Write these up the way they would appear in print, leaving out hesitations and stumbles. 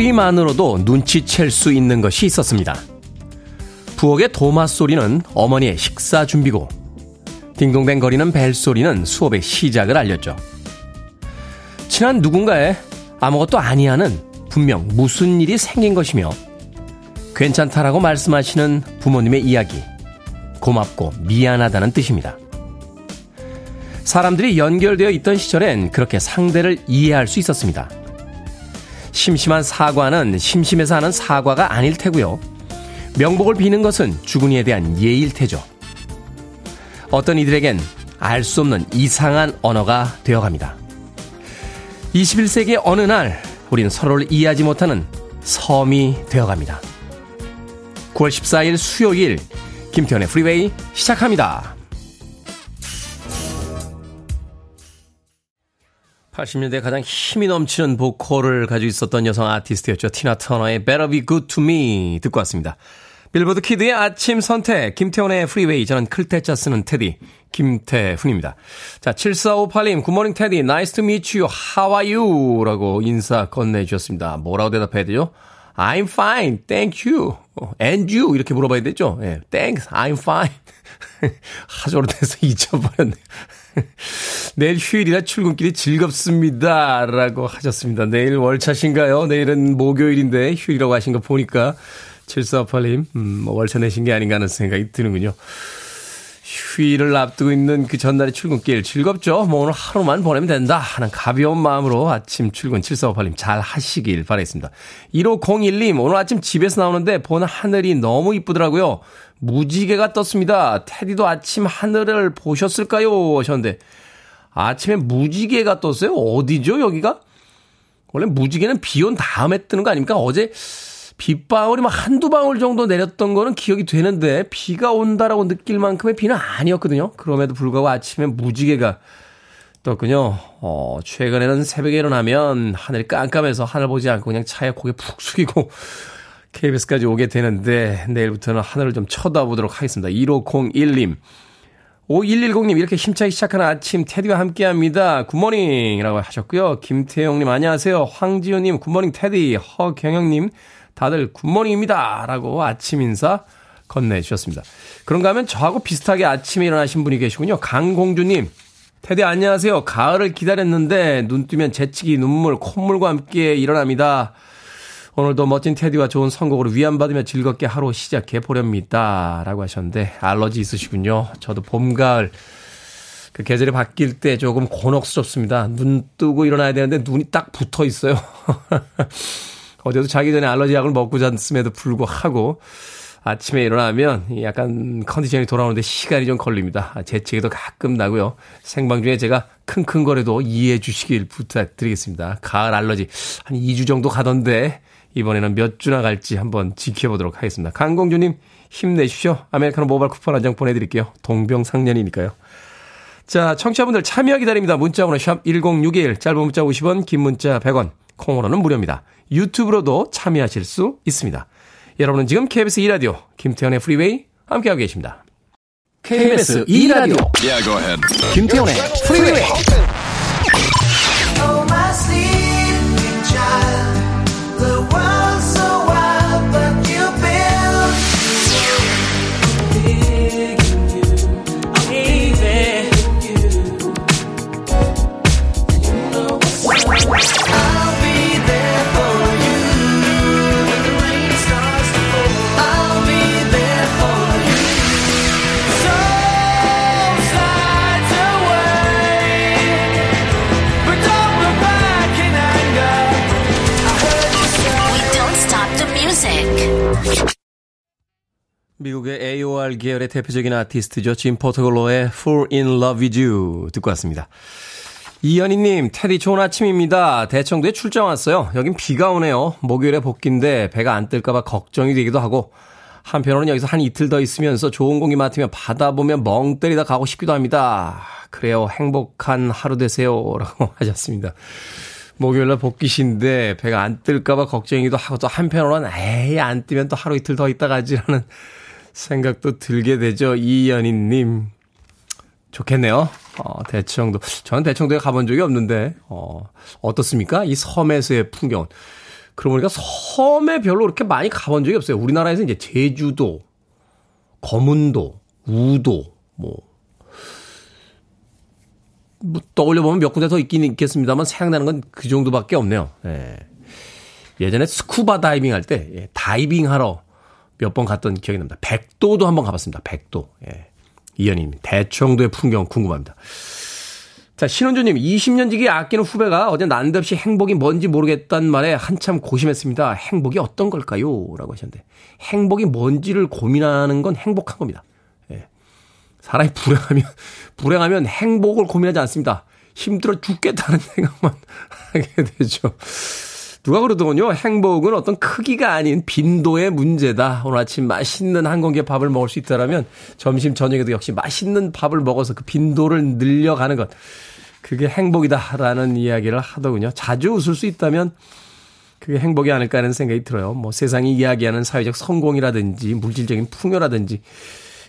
소리만으로도 눈치챌 수 있는 것이 있었습니다. 부엌의 도마 소리는 어머니의 식사 준비고, 딩동댕 거리는 벨 소리는 수업의 시작을 알렸죠. 친한 누군가의 아무것도 아니야는 분명 무슨 일이 생긴 것이며, 괜찮다라고 말씀하시는 부모님의 이야기, 고맙고 미안하다는 뜻입니다. 사람들이 연결되어 있던 시절엔 그렇게 상대를 이해할 수 있었습니다. 심심한 사과는 심심해서 하는 사과가 아닐 테고요. 명복을 비는 것은 주군이에 대한 예일 테죠. 어떤 이들에겐 알 수 없는 이상한 언어가 되어갑니다. 21세기의 어느 날 우린 서로를 이해하지 못하는 섬이 되어갑니다. 9월 14일 수요일 김태현의 프리웨이 시작합니다. 80년대 가장 힘이 넘치는 보컬을 가지고 있었던 여성 아티스트였죠. 티나 터너의 Better Be Good To Me 듣고 왔습니다. 빌보드 키드의 아침 선택 김태훈의 프리웨이. 저는 클테짜 쓰는 테디 김태훈입니다. 자, 7458님 굿모닝 테디 nice to meet you how are you 라고 인사 건네주셨습니다. 뭐라고 대답해야 되죠? I'm fine thank you and you 이렇게 물어봐야 되죠. 예, thanks I'm fine. 하조로 돼서 잊어버렸네요. 내일 휴일이라 출근길이 즐겁습니다 라고 하셨습니다. 내일 월차신가요? 내일은 목요일인데 휴일이라고 하신 거 보니까 7458님 월차 내신 게 아닌가 하는 생각이 드는군요. 휴일을 앞두고 있는 그 전날의 출근길 즐겁죠? 뭐 오늘 하루만 보내면 된다 하는 가벼운 마음으로 아침 출근 7458님 잘 하시길 바라겠습니다. 1501님 오늘 아침 집에서 나오는데 본 하늘이 너무 이쁘더라고요. 무지개가 떴습니다. 테디도 아침 하늘을 보셨을까요? 하셨는데 아침에 무지개가 떴어요? 어디죠 여기가? 원래 무지개는 비 온 다음에 뜨는 거 아닙니까? 어제 빗방울이 막 한두 방울 정도 내렸던 거는 기억이 되는데 비가 온다라고 느낄 만큼의 비는 아니었거든요. 그럼에도 불구하고 아침에 무지개가 떴군요. 최근에는 새벽에 일어나면 하늘이 깜깜해서 하늘 보지 않고 그냥 차에 고개 푹 숙이고 KBS까지 오게 되는데 내일부터는 하늘을 좀 쳐다보도록 하겠습니다. 1501님 5110님 이렇게 힘차게 시작하는 아침 테디와 함께합니다. 굿모닝이라고 하셨고요. 김태용님 안녕하세요. 황지효님 굿모닝 테디. 허경영님 다들 굿모닝입니다 라고 아침 인사 건네주셨습니다. 그런가 하면 저하고 비슷하게 아침에 일어나신 분이 계시군요. 강공주님 테디 안녕하세요. 가을을 기다렸는데 눈 뜨면 재치기 눈물 콧물과 함께 일어납니다. 오늘도 멋진 테디와 좋은 선곡으로 위안받으며 즐겁게 하루 시작해보렵니다 라고 하셨는데 알러지 있으시군요. 저도 봄, 가을 그 계절이 바뀔 때 조금 곤혹스럽습니다. 눈 뜨고 일어나야 되는데 눈이 딱 붙어 있어요. 어제도 자기 전에 알러지 약을 먹고 잤음에도 불구하고 아침에 일어나면 약간 컨디션이 돌아오는데 시간이 좀 걸립니다. 재채기도 가끔 나고요. 생방 중에 제가 킁킁거려도 이해해 주시길 부탁드리겠습니다. 가을 알러지 한 2주 정도 가던데 이번에는 몇 주나 갈지 한번 지켜보도록 하겠습니다. 강공주님 힘내십시오. 아메리카노 모바일 쿠폰 한 장 보내드릴게요. 동병상련이니까요. 자, 청취자분들 참여 기다립니다. 문자번호 샵 1061 짧은 문자 50원 긴 문자 100원 콩으로는 무료입니다. 유튜브로도 참여하실 수 있습니다. 여러분은 지금 KBS 2라디오 김태현의 프리웨이 함께하고 계십니다. KBS 2라디오 yeah, go ahead. 김태현의 프리웨이. 미국의 AOR 계열의 대표적인 아티스트죠. 짐 포터글로의 Fall in Love with You 듣고 왔습니다. 이연희님, 테디 좋은 아침입니다. 대청도에 출장 왔어요. 여긴 비가 오네요. 목요일에 복귀인데 배가 안 뜰까봐 걱정이 되기도 하고, 한편으로는 여기서 한 이틀 더 있으면서 좋은 공기 맡으며 바다 보며 멍 때리다 가고 싶기도 합니다. 그래요. 행복한 하루 되세요. 라고 하셨습니다. 목요일날 복귀신데 배가 안 뜰까봐 걱정이기도 하고, 또 한편으로는 에이, 안 뜨면 또 하루 이틀 더 있다 가지라는 생각도 들게 되죠. 이연희님 좋겠네요. 대청도. 저는 대청도에 가본 적이 없는데 어떻습니까? 이 섬에서의 풍경은. 그러고 보니까 섬에 별로 그렇게 많이 가본 적이 없어요. 우리나라에서 이제 제주도, 거문도, 우도, 뭐 떠올려보면 몇 군데 더 있긴 있겠습니다만 생각나는 건 그 정도밖에 없네요. 예. 예전에 스쿠바 다이빙 할 때 다이빙 하러 몇 번 갔던 기억이 납니다. 백도도 한번 가봤습니다. 백도. 예. 이현희님, 대청도의 풍경 궁금합니다. 자, 신원주님, 20년지기 아끼는 후배가 어제 난데없이 행복이 뭔지 모르겠다는 말에 한참 고심했습니다. 행복이 어떤 걸까요? 라고 하셨는데, 행복이 뭔지를 고민하는 건 행복한 겁니다. 예. 사람이 불행하면 행복을 고민하지 않습니다. 힘들어 죽겠다는 생각만 하게 되죠. 누가 그러더군요. 행복은 어떤 크기가 아닌 빈도의 문제다. 오늘 아침 맛있는 한 공기의 밥을 먹을 수 있다라면 점심 저녁에도 역시 맛있는 밥을 먹어서 그 빈도를 늘려가는 것. 그게 행복이다라는 이야기를 하더군요. 자주 웃을 수 있다면 그게 행복이 아닐까 하는 생각이 들어요. 뭐 세상이 이야기하는 사회적 성공이라든지 물질적인 풍요라든지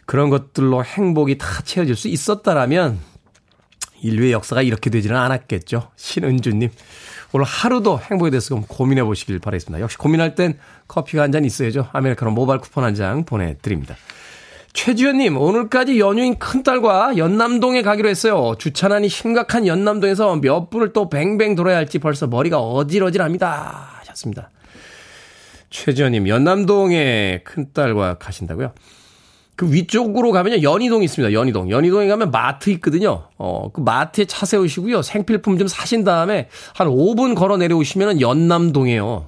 그런 것들로 행복이 다 채워질 수 있었다라면 인류의 역사가 이렇게 되지는 않았겠죠. 신은주님. 오늘 하루도 행복에 대해서 고민해 보시길 바라겠습니다. 역시 고민할 땐 커피가 한 잔 있어야죠. 아메리카노 모바일 쿠폰 한 장 보내드립니다. 최지현님, 오늘까지 연휴인 큰딸과 연남동에 가기로 했어요. 주차난이 심각한 연남동에서 몇 분을 또 뱅뱅 돌아야 할지 벌써 머리가 어질어질합니다. 하셨습니다. 최지현님, 연남동에 큰딸과 가신다고요? 그 위쪽으로 가면요, 연희동이 있습니다. 연희동. 연희동에 가면 마트 있거든요. 그 마트에 차 세우시고요. 생필품 좀 사신 다음에 한 5분 걸어 내려오시면은 연남동이에요.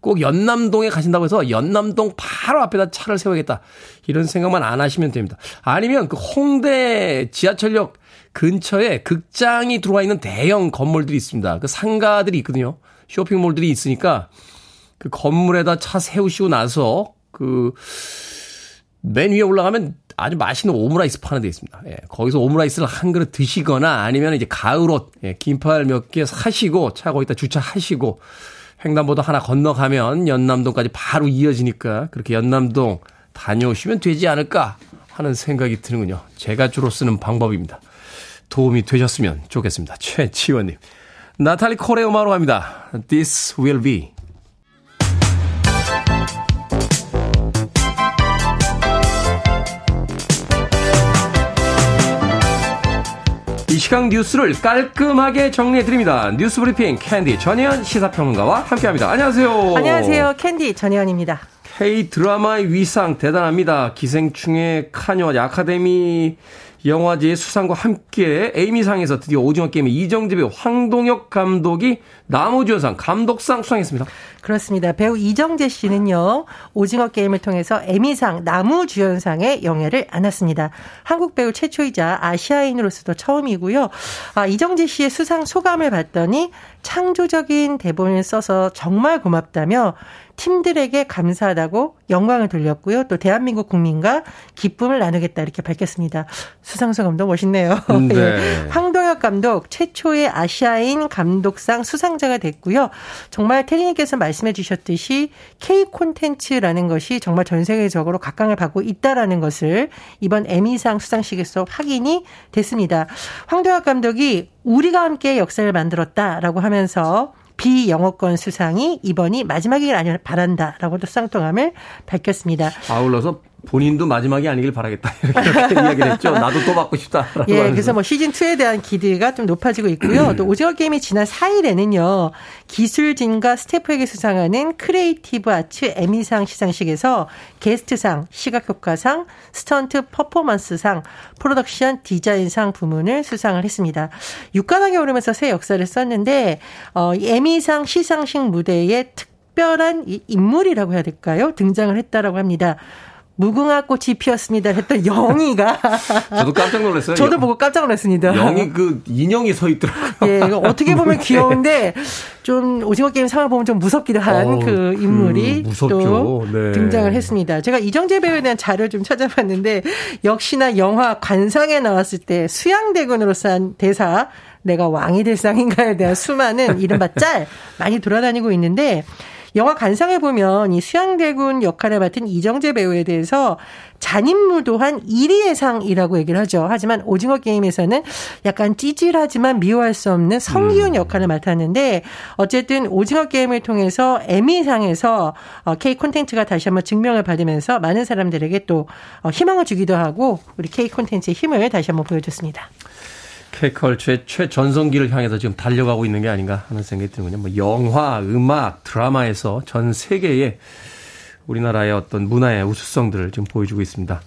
꼭 연남동에 가신다고 해서 연남동 바로 앞에다 차를 세워야겠다. 이런 생각만 안 하시면 됩니다. 아니면 그 홍대 지하철역 근처에 극장이 들어와 있는 대형 건물들이 있습니다. 그 상가들이 있거든요. 쇼핑몰들이 있으니까 그 건물에다 차 세우시고 나서 맨 위에 올라가면 아주 맛있는 오므라이스 파는 데 있습니다. 예, 거기서 오므라이스를 한 그릇 드시거나 아니면 이제 가을옷, 긴팔 몇 개 사시고 차 거기다 주차하시고 횡단보도 하나 건너가면 연남동까지 바로 이어지니까 그렇게 연남동 다녀오시면 되지 않을까 하는 생각이 드는군요. 제가 주로 쓰는 방법입니다. 도움이 되셨으면 좋겠습니다. 최지원님. 나탈리 콜의 음악으로 갑니다. This will be. 이 시간 뉴스를 깔끔하게 정리해드립니다. 뉴스브리핑 캔디 전혜연 시사평론가와 함께합니다. 안녕하세요. 안녕하세요. 캔디 전혜연입니다. K-드라마의 위상 대단합니다. 기생충의 카녀, 아카데미 영화제의 수상과 함께 에미상에서 드디어 오징어 게임의 이정재 배우, 황동혁 감독이 남우주연상 감독상 수상했습니다. 그렇습니다. 배우 이정재 씨는요, 오징어 게임을 통해서 에미상 남우주연상의 영예를 안았습니다. 한국 배우 최초이자 아시아인으로서도 처음이고요. 이정재 씨의 수상 소감을 봤더니 창조적인 대본을 써서 정말 고맙다며 팀들에게 감사하다고 영광을 돌렸고요. 또 대한민국 국민과 기쁨을 나누겠다 이렇게 밝혔습니다. 수상소감도 멋있네요. 네. 예. 황동혁 감독 최초의 아시아인 감독상 수상자가 됐고요. 정말 태리님께서 말씀해 주셨듯이 K콘텐츠라는 것이 정말 전 세계적으로 각광을 받고 있다라는 것을 이번 에미상 수상식에서 확인이 됐습니다. 황동혁 감독이 우리가 함께 역사를 만들었다라고 하면서 비영어권 수상이 이번이 마지막이길 바란다라고도 쌍통함을 밝혔습니다. 아울러서 본인도 마지막이 아니길 바라겠다 이렇게 이야기를 했죠. 나도 또 받고 싶다라고. 예, 하면서. 그래서 시즌2에 대한 기대가 좀 높아지고 있고요. 또 오징어 게임이 지난 4일에는요. 기술진과 스태프에게 수상하는 크리에이티브 아츠 에미상 시상식에서 게스트상, 시각효과상, 스턴트 퍼포먼스상, 프로덕션 디자인상 부문을 수상을 했습니다. 6관왕에 오르면서 새 역사를 썼는데 이 에미상 시상식 무대에 특별한 인물이라고 해야 될까요? 등장을 했다라고 합니다. 무궁화 꽃이 피었습니다. 했던 영희가. 저도 깜짝 놀랐어요. 저도 보고 깜짝 놀랐습니다. 영희 그 인형이 서 있더라고요. 예, 어떻게 보면 귀여운데 좀 오징어 게임 상을 보면 좀 무섭기도 한 그 인물이 또 네. 등장을 했습니다. 제가 이정재 배우에 대한 자료를 좀 찾아봤는데 역시나 영화 관상에 나왔을 때 수양대군으로서 한 대사 내가 왕이 될 상인가에 대한 수많은 이른바 짤 많이 돌아다니고 있는데 영화 간상에 보면 이 수양대군 역할을 맡은 이정재 배우에 대해서 잔인무도한 1위의 상이라고 얘기를 하죠. 하지만 오징어 게임에서는 약간 찌질하지만 미워할 수 없는 성기훈 역할을 맡았는데 어쨌든 오징어 게임을 통해서 에미상에서 K 콘텐츠가 다시 한번 증명을 받으면서 많은 사람들에게 또 희망을 주기도 하고 우리 K 콘텐츠의 힘을 다시 한번 보여줬습니다. K컬처의 최전성기를 향해서 지금 달려가고 있는 게 아닌가 하는 생각이 드는군요. 뭐 영화, 음악, 드라마에서 전 세계에 우리나라의 어떤 문화의 우수성들을 지금 보여주고 있습니다.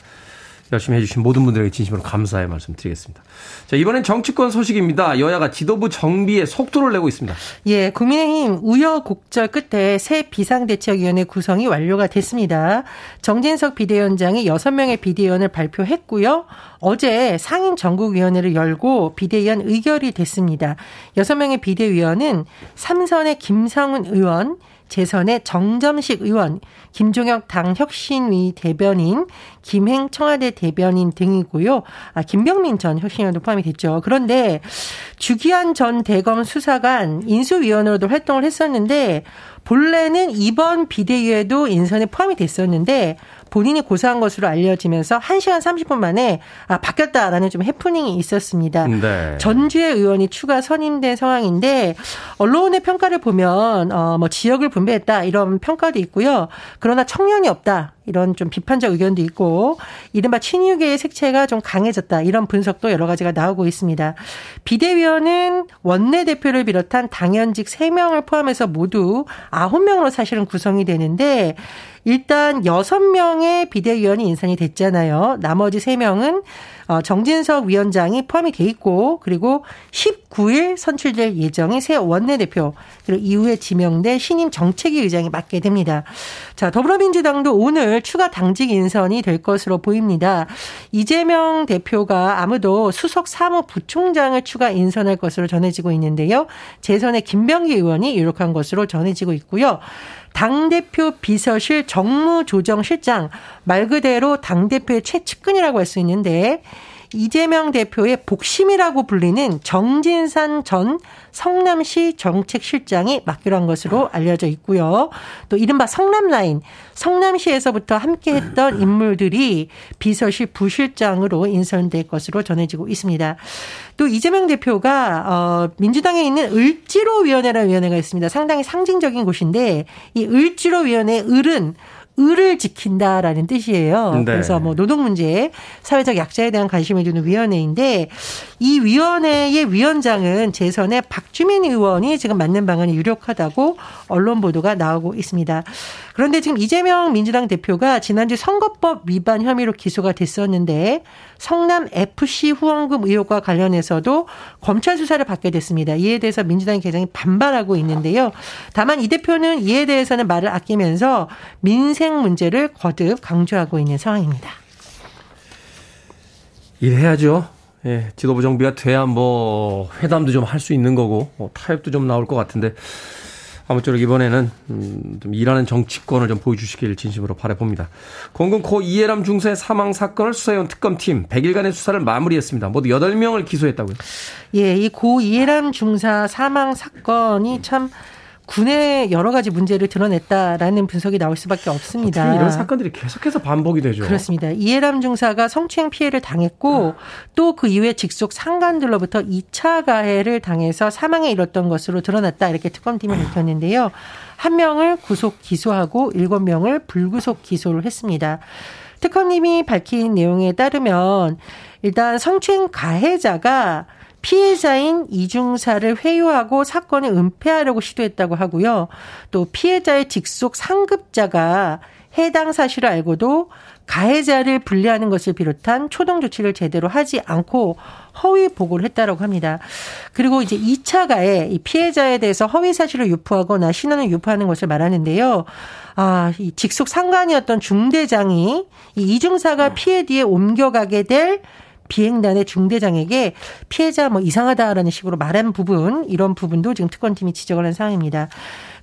열심히 해주신 모든 분들에게 진심으로 감사의 말씀 드리겠습니다. 자, 이번엔 정치권 소식입니다. 여야가 지도부 정비에 속도를 내고 있습니다. 예, 국민의힘 우여곡절 끝에 새 비상대책위원회 구성이 완료가 됐습니다. 정진석 비대위원장이 6명의 비대위원을 발표했고요. 어제 상임정국위원회를 열고 비대위원 의결이 됐습니다. 6명의 비대위원은 삼선의 김성훈 의원, 재선의 정점식 의원, 김종혁 당혁신위 대변인, 김행 청와대 대변인 등이고요. 김병민 전 혁신위원도 포함이 됐죠. 그런데 주기한 전 대검 수사관 인수위원으로도 활동을 했었는데 본래는 이번 비대위에도 인선에 포함이 됐었는데 본인이 고사한 것으로 알려지면서 1시간 30분 만에 바뀌었다라는 좀 해프닝이 있었습니다. 네. 전주의 의원이 추가 선임된 상황인데 언론의 평가를 보면 뭐 지역을 분배했다 이런 평가도 있고요. 그러나 청년이 없다. 이런 좀 비판적 의견도 있고 이른바 친유계의 색채가 좀 강해졌다. 이런 분석도 여러 가지가 나오고 있습니다. 비대위원은 원내대표를 비롯한 당연직 3명을 포함해서 모두 9명으로 사실은 구성이 되는데 일단 6명의 비대위원이 인선이 됐잖아요. 나머지 3명은 정진석 위원장이 포함이 돼 있고 그리고 19일 선출될 예정인 새 원내대표 그리고 이후에 지명될 신임 정책위 의장이 맡게 됩니다. 자, 더불어민주당도 오늘 추가 당직 인선이 될 것으로 보입니다. 이재명 대표가 아무도 수석 사무부총장을 추가 인선할 것으로 전해지고 있는데요. 재선의 김병기 의원이 유력한 것으로 전해지고 있고요. 당대표 비서실 정무조정실장 말 그대로 당대표의 최측근이라고 할 수 있는데 이재명 대표의 복심이라고 불리는 정진산 전 성남시 정책실장이 맡기로 한 것으로 알려져 있고요. 또 이른바 성남라인, 성남시에서부터 함께했던 인물들이 비서실 부실장으로 인선될 것으로 전해지고 있습니다. 또 이재명 대표가 민주당에 있는 을지로위원회라는 위원회가 있습니다. 상당히 상징적인 곳인데 이 을지로위원회의 을은 을을 지킨다라는 뜻이에요. 네. 그래서 뭐 노동 문제, 사회적 약자에 대한 관심을 주는 위원회인데 이 위원회의 위원장은 재선의 박주민 의원이 지금 맡는 방안이 유력하다고 언론 보도가 나오고 있습니다. 그런데 지금 이재명 민주당 대표가 지난주 선거법 위반 혐의로 기소가 됐었는데 성남 FC 후원금 의혹과 관련해서도 검찰 수사를 받게 됐습니다. 이에 대해서 민주당이 굉장히 반발하고 있는데요. 다만 이 대표는 이에 대해서는 말을 아끼면서 민생 문제를 거듭 강조하고 있는 상황입니다. 일해야죠. 예, 지도부 정비가 돼야 뭐 회담도 좀 할 수 있는 거고 타협도 좀 나올 것 같은데 아무쪼록 이번에는 좀 일하는 정치권을 좀 보여주시길 진심으로 바라봅니다. 공군 고 이해람 중사의 사망 사건을 수사해온 특검팀 100일간의 수사를 마무리했습니다. 모두 8명을 기소했다고요. 예, 이 고 이해람 중사 사망 사건이 참 군의 여러 가지 문제를 드러냈다라는 분석이 나올 수밖에 없습니다. 어떻게 이런 사건들이 계속해서 반복이 되죠. 그렇습니다. 이해람 중사가 성추행 피해를 당했고 또 그 이후에 직속 상관들로부터 2차 가해를 당해서 사망에 이뤘던 것으로 드러났다. 이렇게 특검팀이 밝혔는데요. 1명을 구속 기소하고 7명을 불구속 기소를 했습니다. 특검님이 밝힌 내용에 따르면 일단 성추행 가해자가 피해자인 이중사를 회유하고 사건을 은폐하려고 시도했다고 하고요. 또 피해자의 직속 상급자가 해당 사실을 알고도 가해자를 분리하는 것을 비롯한 초동 조치를 제대로 하지 않고 허위 보고를 했다라고 합니다. 그리고 이제 2차 가해 이 피해자에 대해서 허위 사실을 유포하거나 신원을 유포하는 것을 말하는데요. 이 직속 상관이었던 중대장이 이 이중사가 피해 뒤에 옮겨가게 될 비행단의 중대장에게 피해자 뭐 이상하다라는 식으로 말한 부분 이런 부분도 지금 특검팀이 지적을 한 상황입니다.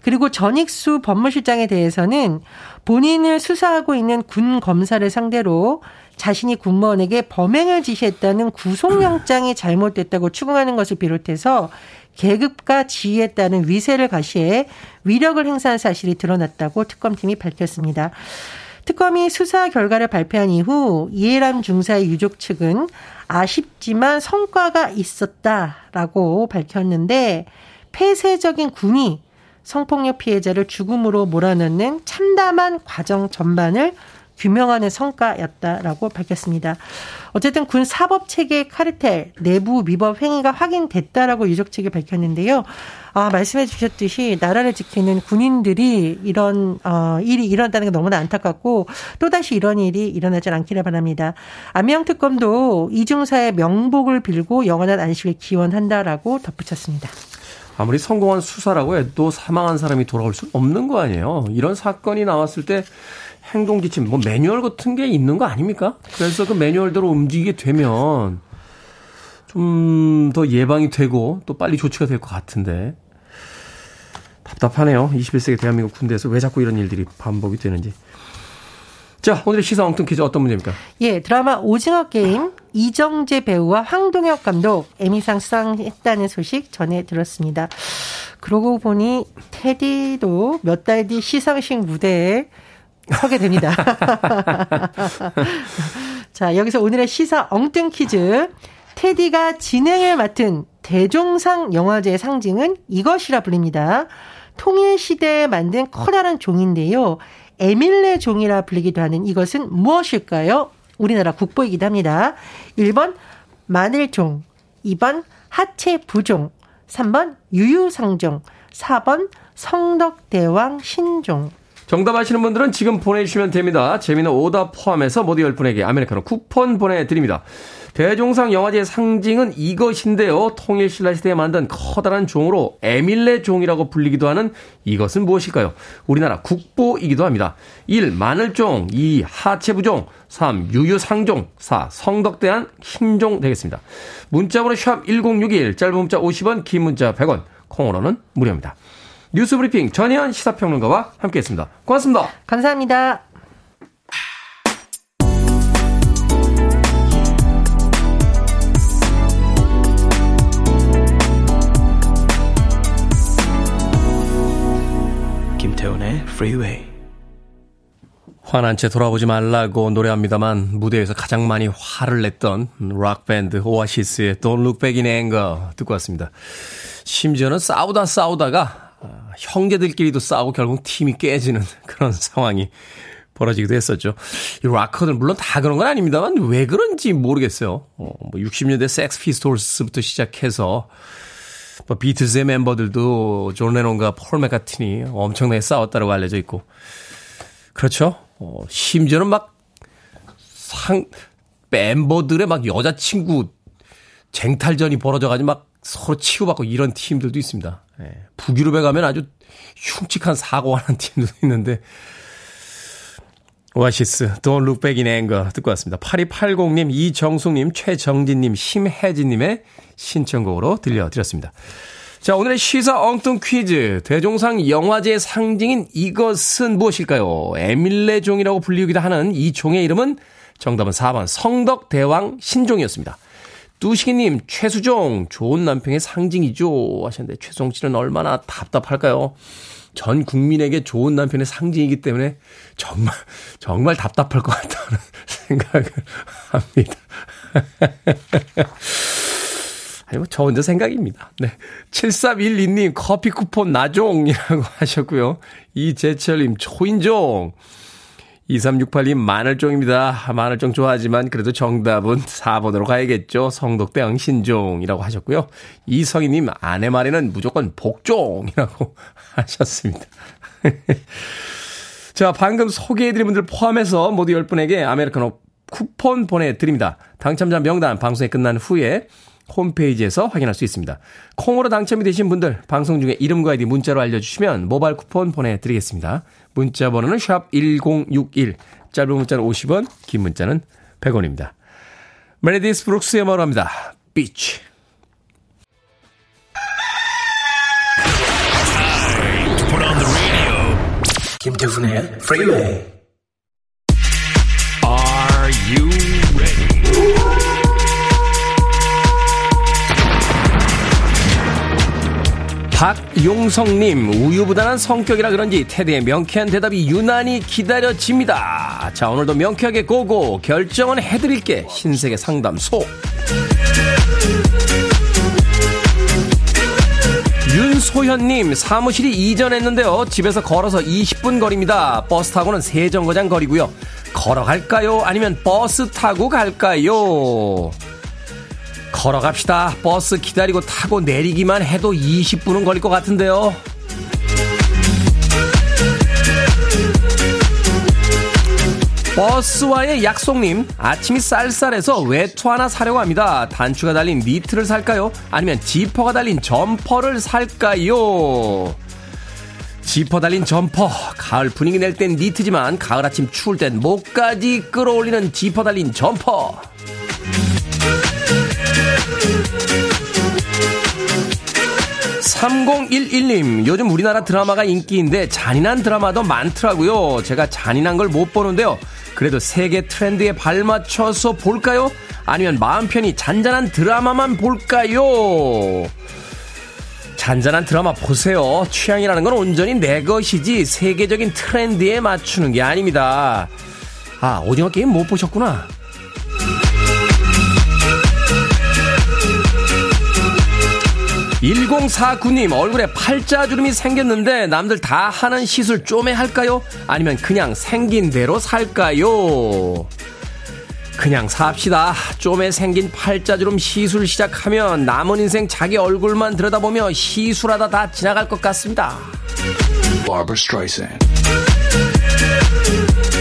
그리고 전익수 법무실장에 대해서는 본인을 수사하고 있는 군 검사를 상대로 자신이 군무원에게 범행을 지시했다는 구속영장이 잘못됐다고 추궁하는 것을 비롯해서 계급과 지위에 따른 위세를 가시해 위력을 행사한 사실이 드러났다고 특검팀이 밝혔습니다. 특검이 수사 결과를 발표한 이후 이해람 중사의 유족 측은 아쉽지만 성과가 있었다라고 밝혔는데 폐쇄적인 군이 성폭력 피해자를 죽음으로 몰아넣는 참담한 과정 전반을 규명하는 성과였다라고 밝혔습니다. 어쨌든 군 사법체계 카르텔 내부 위법 행위가 확인됐다라고 유족 측이 밝혔는데요. 말씀해 주셨듯이 나라를 지키는 군인들이 이런 일이 일어났다는 게 너무나 안타깝고 또다시 이런 일이 일어나지 않기를 바랍니다. 안명특검도 이중사의 명복을 빌고 영원한 안식을 기원한다라고 덧붙였습니다. 아무리 성공한 수사라고 해도 사망한 사람이 돌아올 수 없는 거 아니에요. 이런 사건이 나왔을 때 행동 지침, 매뉴얼 같은 게 있는 거 아닙니까? 그래서 그 매뉴얼대로 움직이게 되면 좀 더 예방이 되고 또 빨리 조치가 될 것 같은데 답답하네요. 21세기 대한민국 군대에서 왜 자꾸 이런 일들이 반복이 되는지. 자, 오늘의 시사 엉뚱 퀴즈 어떤 문제입니까? 예, 드라마 오징어 게임 이정재 배우와 황동혁 감독 에미상 수상했다는 소식 전해 들었습니다. 그러고 보니 테디도 몇 달 뒤 시상식 무대에 서게 됩니다. 자, 여기서 오늘의 시사 엉뚱 퀴즈. 테디가 진행을 맡은 대종상 영화제의 상징은 이것이라 불립니다. 통일시대에 만든 커다란 종인데요. 에밀레 종이라 불리기도 하는 이것은 무엇일까요? 우리나라 국보이기도 합니다. 1번 마늘종, 2번 하체부종, 3번 유유상종, 4번 성덕대왕 신종. 정답 아시는 분들은 지금 보내주시면 됩니다. 재미있는 오답 포함해서 모두 10분에게 아메리카노 쿠폰 보내드립니다. 대종상 영화제의 상징은 이것인데요. 통일신라시대에 만든 커다란 종으로 에밀레 종이라고 불리기도 하는 이것은 무엇일까요? 우리나라 국보이기도 합니다. 1. 마늘종 2. 하체부종 3. 유유상종 4. 성덕대왕 신종 되겠습니다. 문자번호 샵 1061 짧은 문자 50원 긴 문자 100원 콩으로는 무료입니다. 뉴스브리핑 전혜연 시사평론가와 함께했습니다. 고맙습니다. 감사합니다. 김태훈의 프리웨이. 화난 채 돌아보지 말라고 노래합니다만 무대에서 가장 많이 화를 냈던 락밴드 오아시스의 Don't Look Back in Anger 듣고 왔습니다. 심지어는 싸우다가 형제들끼리도 싸우고 결국 팀이 깨지는 그런 상황이 벌어지기도 했었죠. 이 락커들 물론 다 그런 건 아닙니다만 왜 그런지 모르겠어요. 60년대 섹스 피스톨스부터 시작해서 비틀즈의 멤버들도 존 레논과 폴 맥카트니 엄청나게 싸웠다고 알려져 있고 그렇죠. 심지어는 막 멤버들의 막 여자친구 쟁탈전이 벌어져가지고 막 서로 치고받고 이런 팀들도 있습니다. 북유럽에 가면 아주 흉측한 사고하는 팀도 있는데 오아시스 Don't Look Back in Anger 듣고 왔습니다. 8280님, 이정숙님, 최정진님, 심혜진님의 신청곡으로 들려드렸습니다. 자, 오늘의 시사 엉뚱 퀴즈. 대종상 영화제의 상징인 이것은 무엇일까요? 에밀레 종이라고 불리기도 하는 이 종의 이름은 정답은 4번 성덕대왕 신종이었습니다. 두식이님, 최수종, 좋은 남편의 상징이죠 하셨는데 최수종 씨는 얼마나 답답할까요? 전 국민에게 좋은 남편의 상징이기 때문에 정말 답답할 것 같다는 생각을 합니다. 아니, 저 혼자 생각입니다. 네. 7312님, 커피 쿠폰 나종이라고 하셨고요. 이재철님, 초인종. 2368님, 마늘종입니다. 마늘종 좋아하지만 그래도 정답은 4번으로 가야겠죠. 성덕대왕 신종이라고 하셨고요. 이성희님, 아내 말에는 무조건 복종이라고 하셨습니다. 자, 방금 소개해드린 분들 포함해서 모두 10분에게 아메리카노 쿠폰 보내드립니다. 당첨자 명단 방송이 끝난 후에 홈페이지에서 확인할 수 있습니다. 콩으로 당첨이 되신 분들 방송 중에 이름과 아이디 문자로 알려주시면 모바일 쿠폰 보내드리겠습니다. 문자 번호는 샵 1061, 짧은 문자는 50원, 긴 문자는 100원입니다. 메리디스 브룩스의 말로 합니다. 비치. 김태훈의 프리웨이. Are you ready? 용성님, 우유부단한 성격이라 그런지 테디의 명쾌한 대답이 유난히 기다려집니다. 자, 오늘도 명쾌하게 고고, 결정은 해드릴게. 신세계 상담소. 윤소현님, 사무실이 이전했는데요, 집에서 걸어서 20분 거리입니다. 버스 타고는 세정거장 거리고요. 걸어갈까요? 아니면 버스 타고 갈까요? 걸어갑시다. 버스 기다리고 타고 내리기만 해도 20분은 걸릴 것 같은데요. '버스와의 약속'님, 아침이 쌀쌀해서 외투 하나 사려고 합니다. 단추가 달린 니트를 살까요? 아니면 지퍼가 달린 점퍼를 살까요? 지퍼 달린 점퍼. 가을 분위기 낼 땐 니트지만 가을 아침 추울 땐 목까지 끌어올리는 지퍼 달린 점퍼. 3011님, 요즘 우리나라 드라마가 인기인데 잔인한 드라마도 많더라고요. 제가 잔인한 걸 못 보는데요, 그래도 세계 트렌드에 발맞춰서 볼까요? 아니면 마음 편히 잔잔한 드라마만 볼까요? 잔잔한 드라마 보세요. 취향이라는 건 온전히 내 것이지 세계적인 트렌드에 맞추는 게 아닙니다. 아, 오징어 게임 못 보셨구나. 1049님, 얼굴에 팔자주름이 생겼는데 남들 다 하는 시술 쪼매 할까요? 아니면 그냥 생긴 대로 살까요? 그냥 삽시다. 쪼매 생긴 팔자주름 시술 시작하면 남은 인생 자기 얼굴만 들여다보며 시술하다 다 지나갈 것 같습니다.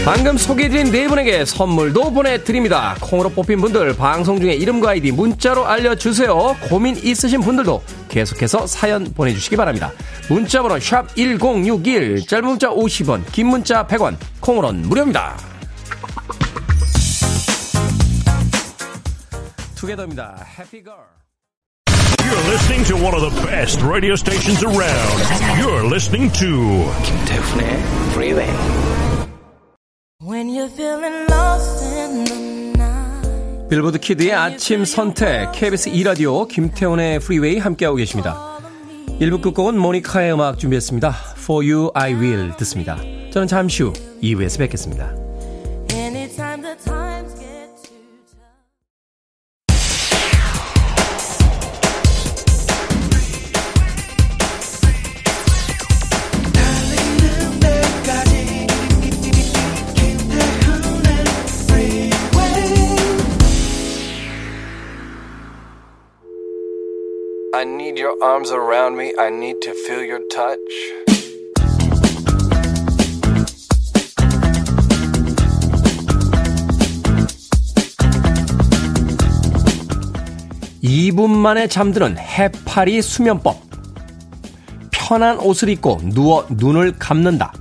방금 소개해드린 네 분에게 선물도 보내드립니다. 콩으로 뽑힌 분들 방송 중에 이름과 아이디 문자로 알려주세요. 고민 있으신 분들도 계속해서 사연 보내주시기 바랍니다. 문자번호 샵1061, 짧은 문자 50원, 긴 문자 100원, 콩으로는 무료입니다. 투게더입니다. 해피걸. You're listening to one of the best radio stations around. You're listening to 김태훈의 Freeway. When you're feeling lost in the night. 빌보드 키드의 아침 선택, KBS 2라디오 김태훈의 프리웨이 함께하고 계십니다. 1부 끝곡은 모니카의 음악 준비했습니다. For You I Will 듣습니다. 저는 잠시 후 2부에서 뵙겠습니다. I need your arms around me. I need to feel your touch. 2분 만에 잠드는 해파리 수면법. 편한 옷을 입고 누워 눈을 감는다.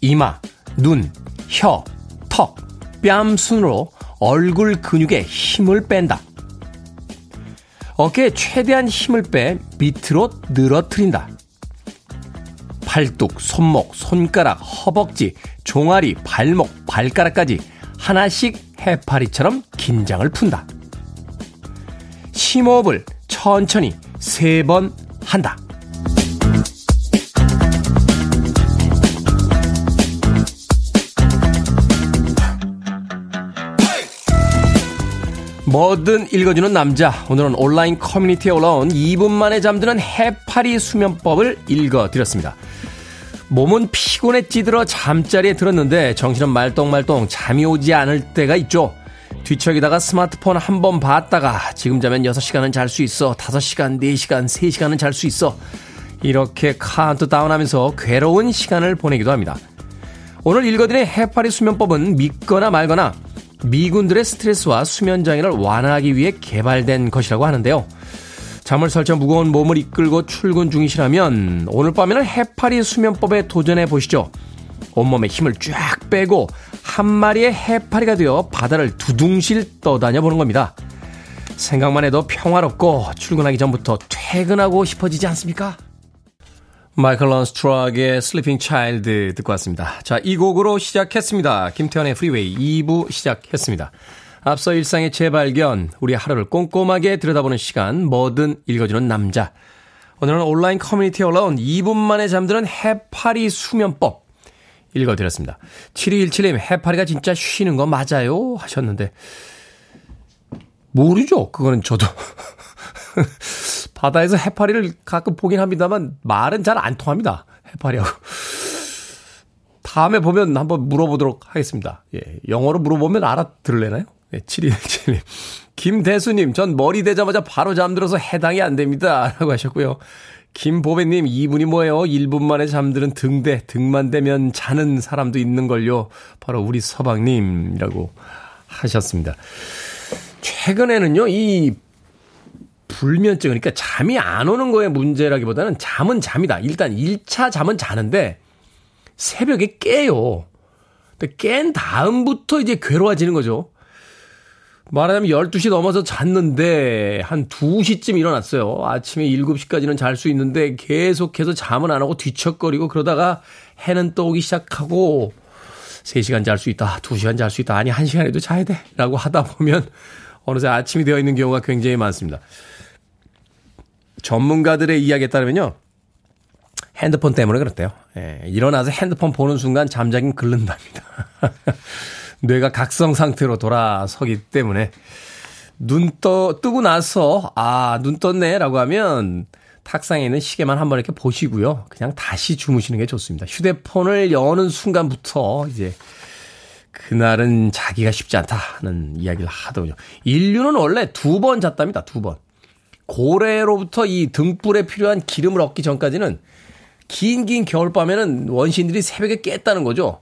이마, 눈, 혀, 턱, 뺨 순으로 얼굴 근육에 힘을 뺀다. 어깨에 최대한 힘을 빼 밑으로 늘어뜨린다. 팔뚝, 손목, 손가락, 허벅지, 종아리, 발목, 발가락까지 하나씩 해파리처럼 긴장을 푼다. 심호흡을 천천히 3번 한다. 뭐든 읽어주는 남자, 오늘은 온라인 커뮤니티에 올라온 2분 만에 잠드는 해파리 수면법을 읽어드렸습니다. 몸은 피곤에 찌들어 잠자리에 들었는데 정신은 말똥말똥 잠이 오지 않을 때가 있죠. 뒤척이다가 스마트폰 한 번 봤다가 지금 자면 6시간은 잘 수 있어, 5시간, 4시간, 3시간은 잘 수 있어, 이렇게 카운트 다운하면서 괴로운 시간을 보내기도 합니다. 오늘 읽어드린 해파리 수면법은 믿거나 말거나 미군들의 스트레스와 수면장애를 완화하기 위해 개발된 것이라고 하는데요. 잠을 설쳐 무거운 몸을 이끌고 출근 중이시라면 오늘 밤에는 해파리 수면법에 도전해 보시죠. 온몸에 힘을 쫙 빼고 한 마리의 해파리가 되어 바다를 두둥실 떠다녀 보는 겁니다. 생각만 해도 평화롭고 출근하기 전부터 퇴근하고 싶어지지 않습니까? 마이클 런스트락의 Sleeping Child 듣고 왔습니다. 자, 이 곡으로 시작했습니다. 김태현의 프리웨이 2부 시작했습니다. 앞서 일상의 재발견, 우리 하루를 꼼꼼하게 들여다보는 시간, 뭐든 읽어주는 남자. 오늘은 온라인 커뮤니티에 올라온 2분 만에 잠드는 해파리 수면법 읽어드렸습니다. 7217님 해파리가 진짜 쉬는 거 맞아요? 하셨는데 모르죠. 그거는 저도 바다에서 해파리를 가끔 보긴 합니다만 말은 잘 안 통합니다. 해파리하고. 다음에 보면 한번 물어보도록 하겠습니다. 예, 영어로 물어보면 알아들으려나요? 예, 7217님. 김대수님, 전 머리 대자마자 바로 잠들어서 해당이 안 됩니다. 라고 하셨고요. 김보배님, 2분이 뭐예요? 1분 만에 잠드는 등대, 등만 되면 자는 사람도 있는걸요. 바로 우리 서방님이라고 하셨습니다. 최근에는요, 이 불면증, 그러니까 잠이 안 오는 거에 문제라기보다는 잠은 잠이다. 일단 1차 잠은 자는데 새벽에 깨요. 근데 깬 다음부터 이제 괴로워지는 거죠. 말하자면 12시 넘어서 잤는데 한 2시쯤 일어났어요. 아침에 7시까지는 잘 수 있는데 계속해서 잠은 안 오고 뒤척거리고 그러다가 해는 떠오기 시작하고 3시간 잘 수 있다, 2시간 잘 수 있다, 아니 1시간에도 자야 돼 라고 하다 보면 어느새 아침이 되어 있는 경우가 굉장히 많습니다. 전문가들의 이야기에 따르면요. 핸드폰 때문에 그렇대요. 예, 일어나서 핸드폰 보는 순간 잠자긴 글른답니다. 뇌가 각성 상태로 돌아서기 때문에 뜨고 나서 눈 떴네 라고 하면 탁상에 있는 시계만 한번 이렇게 보시고요. 그냥 다시 주무시는 게 좋습니다. 휴대폰을 여는 순간부터 이제 그날은 자기가 쉽지 않다는 이야기를 하더군요. 인류는 원래 2번 잤답니다. 2번. 고래로부터 이 등불에 필요한 기름을 얻기 전까지는 긴 겨울밤에는 원시인들이 새벽에 깼다는 거죠.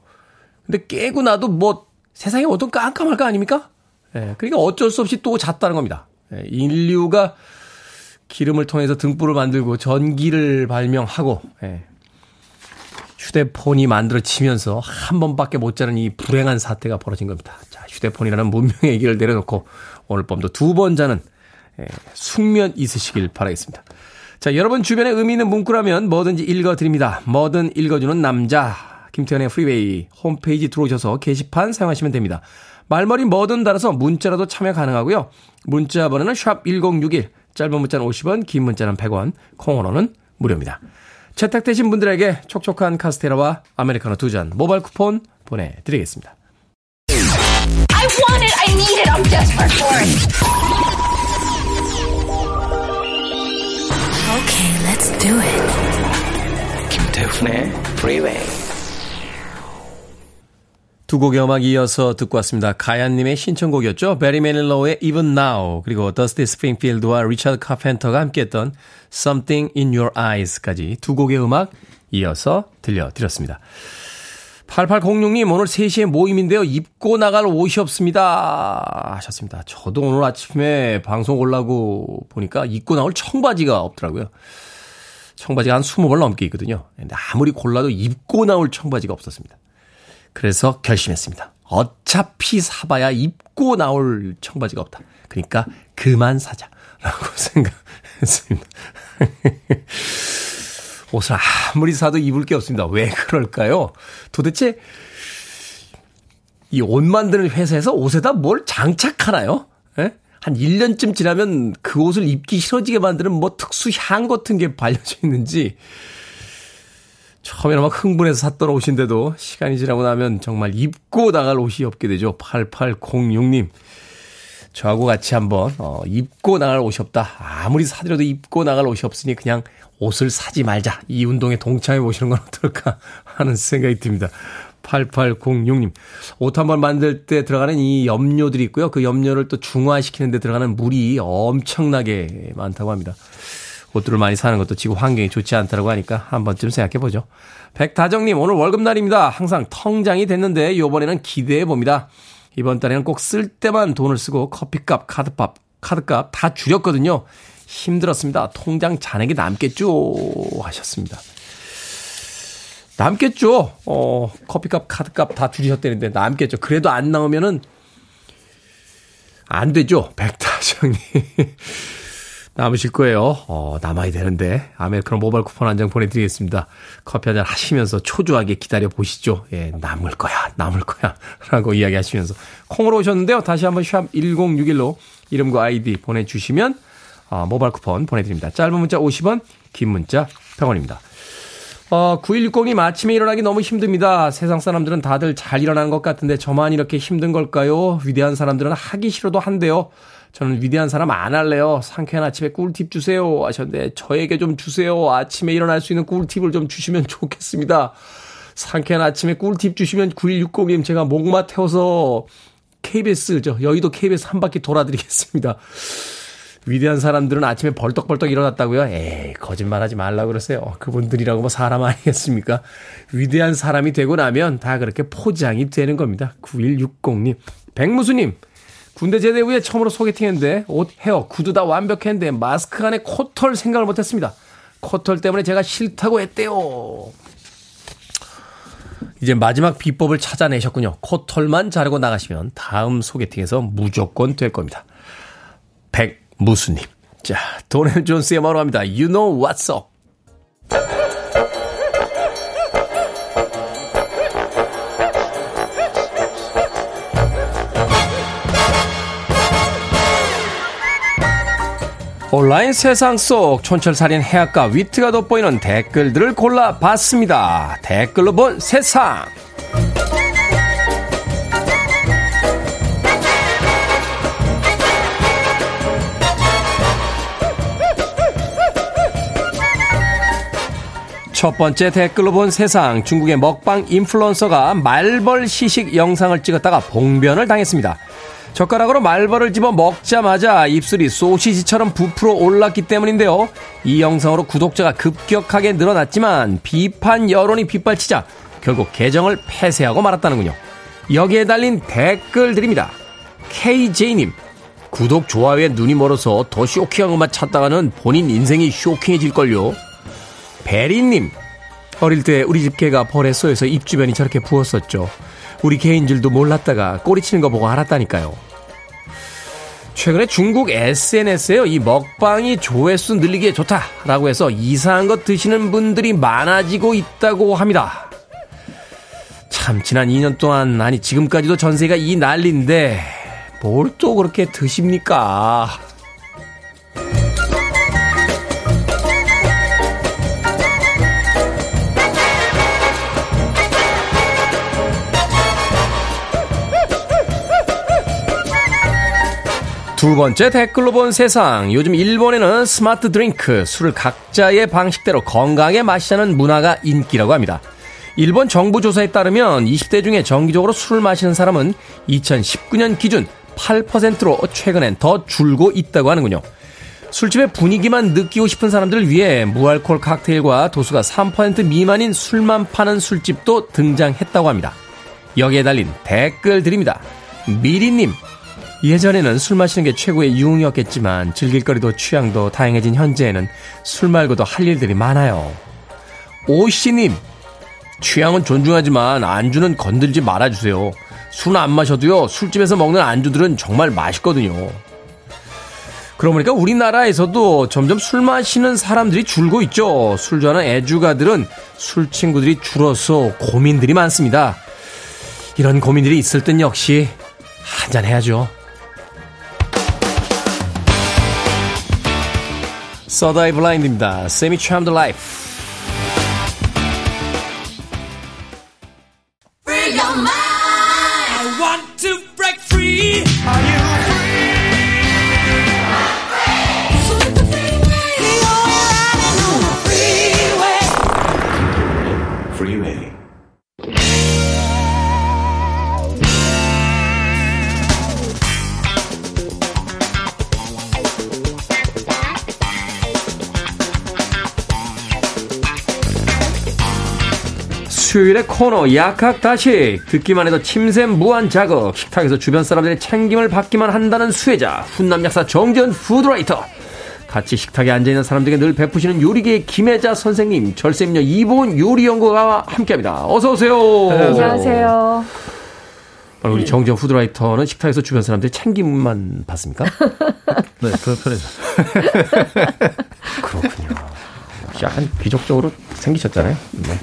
근데 깨고 나도 뭐 세상에 어떤 깜깜할 거 아닙니까? 예, 그러니까 어쩔 수 없이 또 잤다는 겁니다. 예, 인류가 기름을 통해서 등불을 만들고 전기를 발명하고 예, 휴대폰이 만들어지면서 한 번밖에 못 자는 이 불행한 사태가 벌어진 겁니다. 자, 휴대폰이라는 문명의 길을 내려놓고 오늘 밤도 2번 자는 예, 숙면 있으시길 바라겠습니다. 자, 여러분 주변에 의미 있는 문구라면 뭐든지 읽어드립니다. 뭐든 읽어주는 남자. 김태현의 프리웨이 홈페이지 들어오셔서 게시판 사용하시면 됩니다. 말머리 뭐든 달아서 문자라도 참여 가능하고요. 문자 번호는 샵1061, 짧은 문자는 50원, 긴 문자는 100원, 콩으로는 무료입니다. 채택되신 분들에게 촉촉한 카스테라와 아메리카노 2잔 모바일 쿠폰 보내드리겠습니다. I want it, I need it, I'm desperate for it. Okay, let's do it. 김태훈의 프리웨이. 두 곡의 음악 이어서 듣고 왔습니다. 가연님의 신청곡이었죠. 베리 매닐로우의 Even Now 그리고 더스티 스프링필드와 리처드 카펜터가 함께했던 Something in Your Eyes까지 두 곡의 음악 이어서 들려드렸습니다. 8806님 오늘 3시에 모임인데요. 입고 나갈 옷이 없습니다 하셨습니다. 저도 오늘 아침에 방송 오려고 보니까 입고 나올 청바지가 없더라고요. 청바지가 한 20벌 넘게 있거든요. 근데 아무리 골라도 입고 나올 청바지가 없었습니다. 그래서 결심했습니다. 어차피 사봐야 입고 나올 청바지가 없다. 그러니까 그만 사자라고 생각했습니다. 옷을 아무리 사도 입을 게 없습니다. 왜 그럴까요? 도대체 이 옷 만드는 회사에서 옷에다 뭘 장착하나요? 예? 한 1년쯤 지나면 그 옷을 입기 싫어지게 만드는 뭐 특수 향 같은 게 발려져 있는지 처음에는 막 흥분해서 샀던 옷인데도 시간이 지나고 나면 정말 입고 나갈 옷이 없게 되죠. 8806님. 저하고 같이 한번 입고 나갈 옷이 없다. 아무리 사드려도 입고 나갈 옷이 없으니 그냥 옷을 사지 말자. 이 운동에 동참해 보시는 건 어떨까 하는 생각이 듭니다. 8806님. 옷 한번 만들 때 들어가는 이 염료들이 있고요. 그 염료를 또 중화시키는 데 들어가는 물이 엄청나게 많다고 합니다. 옷들을 많이 사는 것도 지구 환경이 좋지 않다고 하니까 한 번쯤 생각해보죠. 백다정님 오늘 월급날입니다. 항상 통장이 됐는데 이번에는 기대해봅니다. 이번 달에는 꼭 쓸 때만 돈을 쓰고 커피값, 카드값 다 줄였거든요. 힘들었습니다. 통장 잔액이 남겠죠 하셨습니다. 남겠죠. 커피값, 카드값 다 줄이셨다는데 남겠죠. 그래도 안 나오면은 안 되죠. 백다정님. 남으실 거예요. 남아야 되는데 아메리카노 모바일 쿠폰 한 장 보내드리겠습니다. 커피 한잔 하시면서 초조하게 기다려보시죠. 예, 남을 거야 라고 이야기하시면서 콩으로 오셨는데요. 다시 한번 샵 1061로 이름과 아이디 보내주시면 모바일 쿠폰 보내드립니다. 짧은 문자 50원, 긴 문자 100원입니다. 9160님 아침에 일어나기 너무 힘듭니다. 세상 사람들은 다들 잘 일어나는 것 같은데 저만 이렇게 힘든 걸까요? 위대한 사람들은 하기 싫어도 한대요. 저는 위대한 사람 안 할래요. 상쾌한 아침에 꿀팁 주세요 하셨는데 저에게 좀 주세요. 아침에 일어날 수 있는 꿀팁을 좀 주시면 좋겠습니다. 상쾌한 아침에 꿀팁 주시면 9160님 제가 목마 태워서 KBS 저 여의도 KBS 한 바퀴 돌아드리겠습니다. 위대한 사람들은 아침에 벌떡벌떡 일어났다고요? 에이, 거짓말하지 말라고 그러세요. 그분들이라고 뭐 사람 아니겠습니까? 위대한 사람이 되고 나면 다 그렇게 포장이 되는 겁니다. 9160님. 백무수님. 군대 제대 후에 처음으로 소개팅했는데 옷, 헤어, 구두 다 완벽했는데 마스크 안에 코털 생각을 못했습니다. 코털 때문에 제가 싫다고 했대요. 이제 마지막 비법을 찾아내셨군요. 코털만 자르고 나가시면 다음 소개팅에서 무조건 될 겁니다. 백무수님. 자, 도넬 존스의 말로 합니다. You know what's up. 온라인 세상 속 촌철살인 해악과 위트가 돋보이는 댓글들을 골라봤습니다. 댓글로 본 세상. 첫 번째 댓글로 본 세상. 중국의 먹방 인플루언서가 말벌 시식 영상을 찍었다가 봉변을 당했습니다. 젓가락으로 말벌을 집어 먹자마자 입술이 소시지처럼 부풀어 올랐기 때문인데요. 이 영상으로 구독자가 급격하게 늘어났지만 비판 여론이 빗발치자 결국 계정을 폐쇄하고 말았다는군요. 여기에 달린 댓글들입니다. KJ님. 구독 좋아요에 눈이 멀어서 더 쇼킹한 것만 찾다가는 본인 인생이 쇼킹해질걸요. 베리님. 어릴 때 우리 집 개가 벌에 쏘여서 입 주변이 저렇게 부었었죠. 우리 개인 줄도 몰랐다가 꼬리치는 거 보고 알았다니까요. 최근에 중국 SNS에요. 이 먹방이 조회수 늘리기에 좋다라고 해서 이상한 것 드시는 분들이 많아지고 있다고 합니다. 참 지난 2년 동안 아니 지금까지도 전세가 이 난리인데 뭘 또 그렇게 드십니까? 두 번째 댓글로 본 세상. 요즘 일본에는 스마트 드링크, 술을 각자의 방식대로 건강하게 마시자는 문화가 인기라고 합니다. 일본 정부 조사에 따르면 20대 중에 정기적으로 술을 마시는 사람은 2019년 기준 8%로 최근엔 더 줄고 있다고 하는군요. 술집의 분위기만 느끼고 싶은 사람들을 위해 무알콜 칵테일과 도수가 3% 미만인 술만 파는 술집도 등장했다고 합니다. 여기에 달린 댓글들입니다. 미리님. 예전에는 술 마시는 게 최고의 유흥이었겠지만 즐길 거리도 취향도 다양해진 현재에는 술 말고도 할 일들이 많아요. 오씨님. 취향은 존중하지만 안주는 건들지 말아주세요. 술은 안 마셔도요. 술집에서 먹는 안주들은 정말 맛있거든요. 그러고 보니까 우리나라에서도 점점 술 마시는 사람들이 줄고 있죠. 술 좋아하는 애주가들은 술 친구들이 줄어서 고민들이 많습니다. 이런 고민들이 있을 땐 역시 한잔 해야죠. 서다이 블라인드입니다. Semi-Charmed Life. 수요일의 코너 약학다식. 듣기만 해도 침샘 무한 자극. 식탁에서 주변 사람들의 챙김을 받기만 한다는 수혜자 훈남 약사 정재훈 푸드라이터. 같이 식탁에 앉아있는 사람들에게 늘 베푸시는 요리계의 김혜자 선생님, 절세미녀 이보은 요리연구가와 함께합니다. 어서오세요. 안녕하세요. 우리 정재훈 푸드라이터는 식탁에서 주변 사람들의 챙김만 받습니까? 네, 편해서. 그렇군요. 약간 귀족적으로 생기셨잖아요. 네.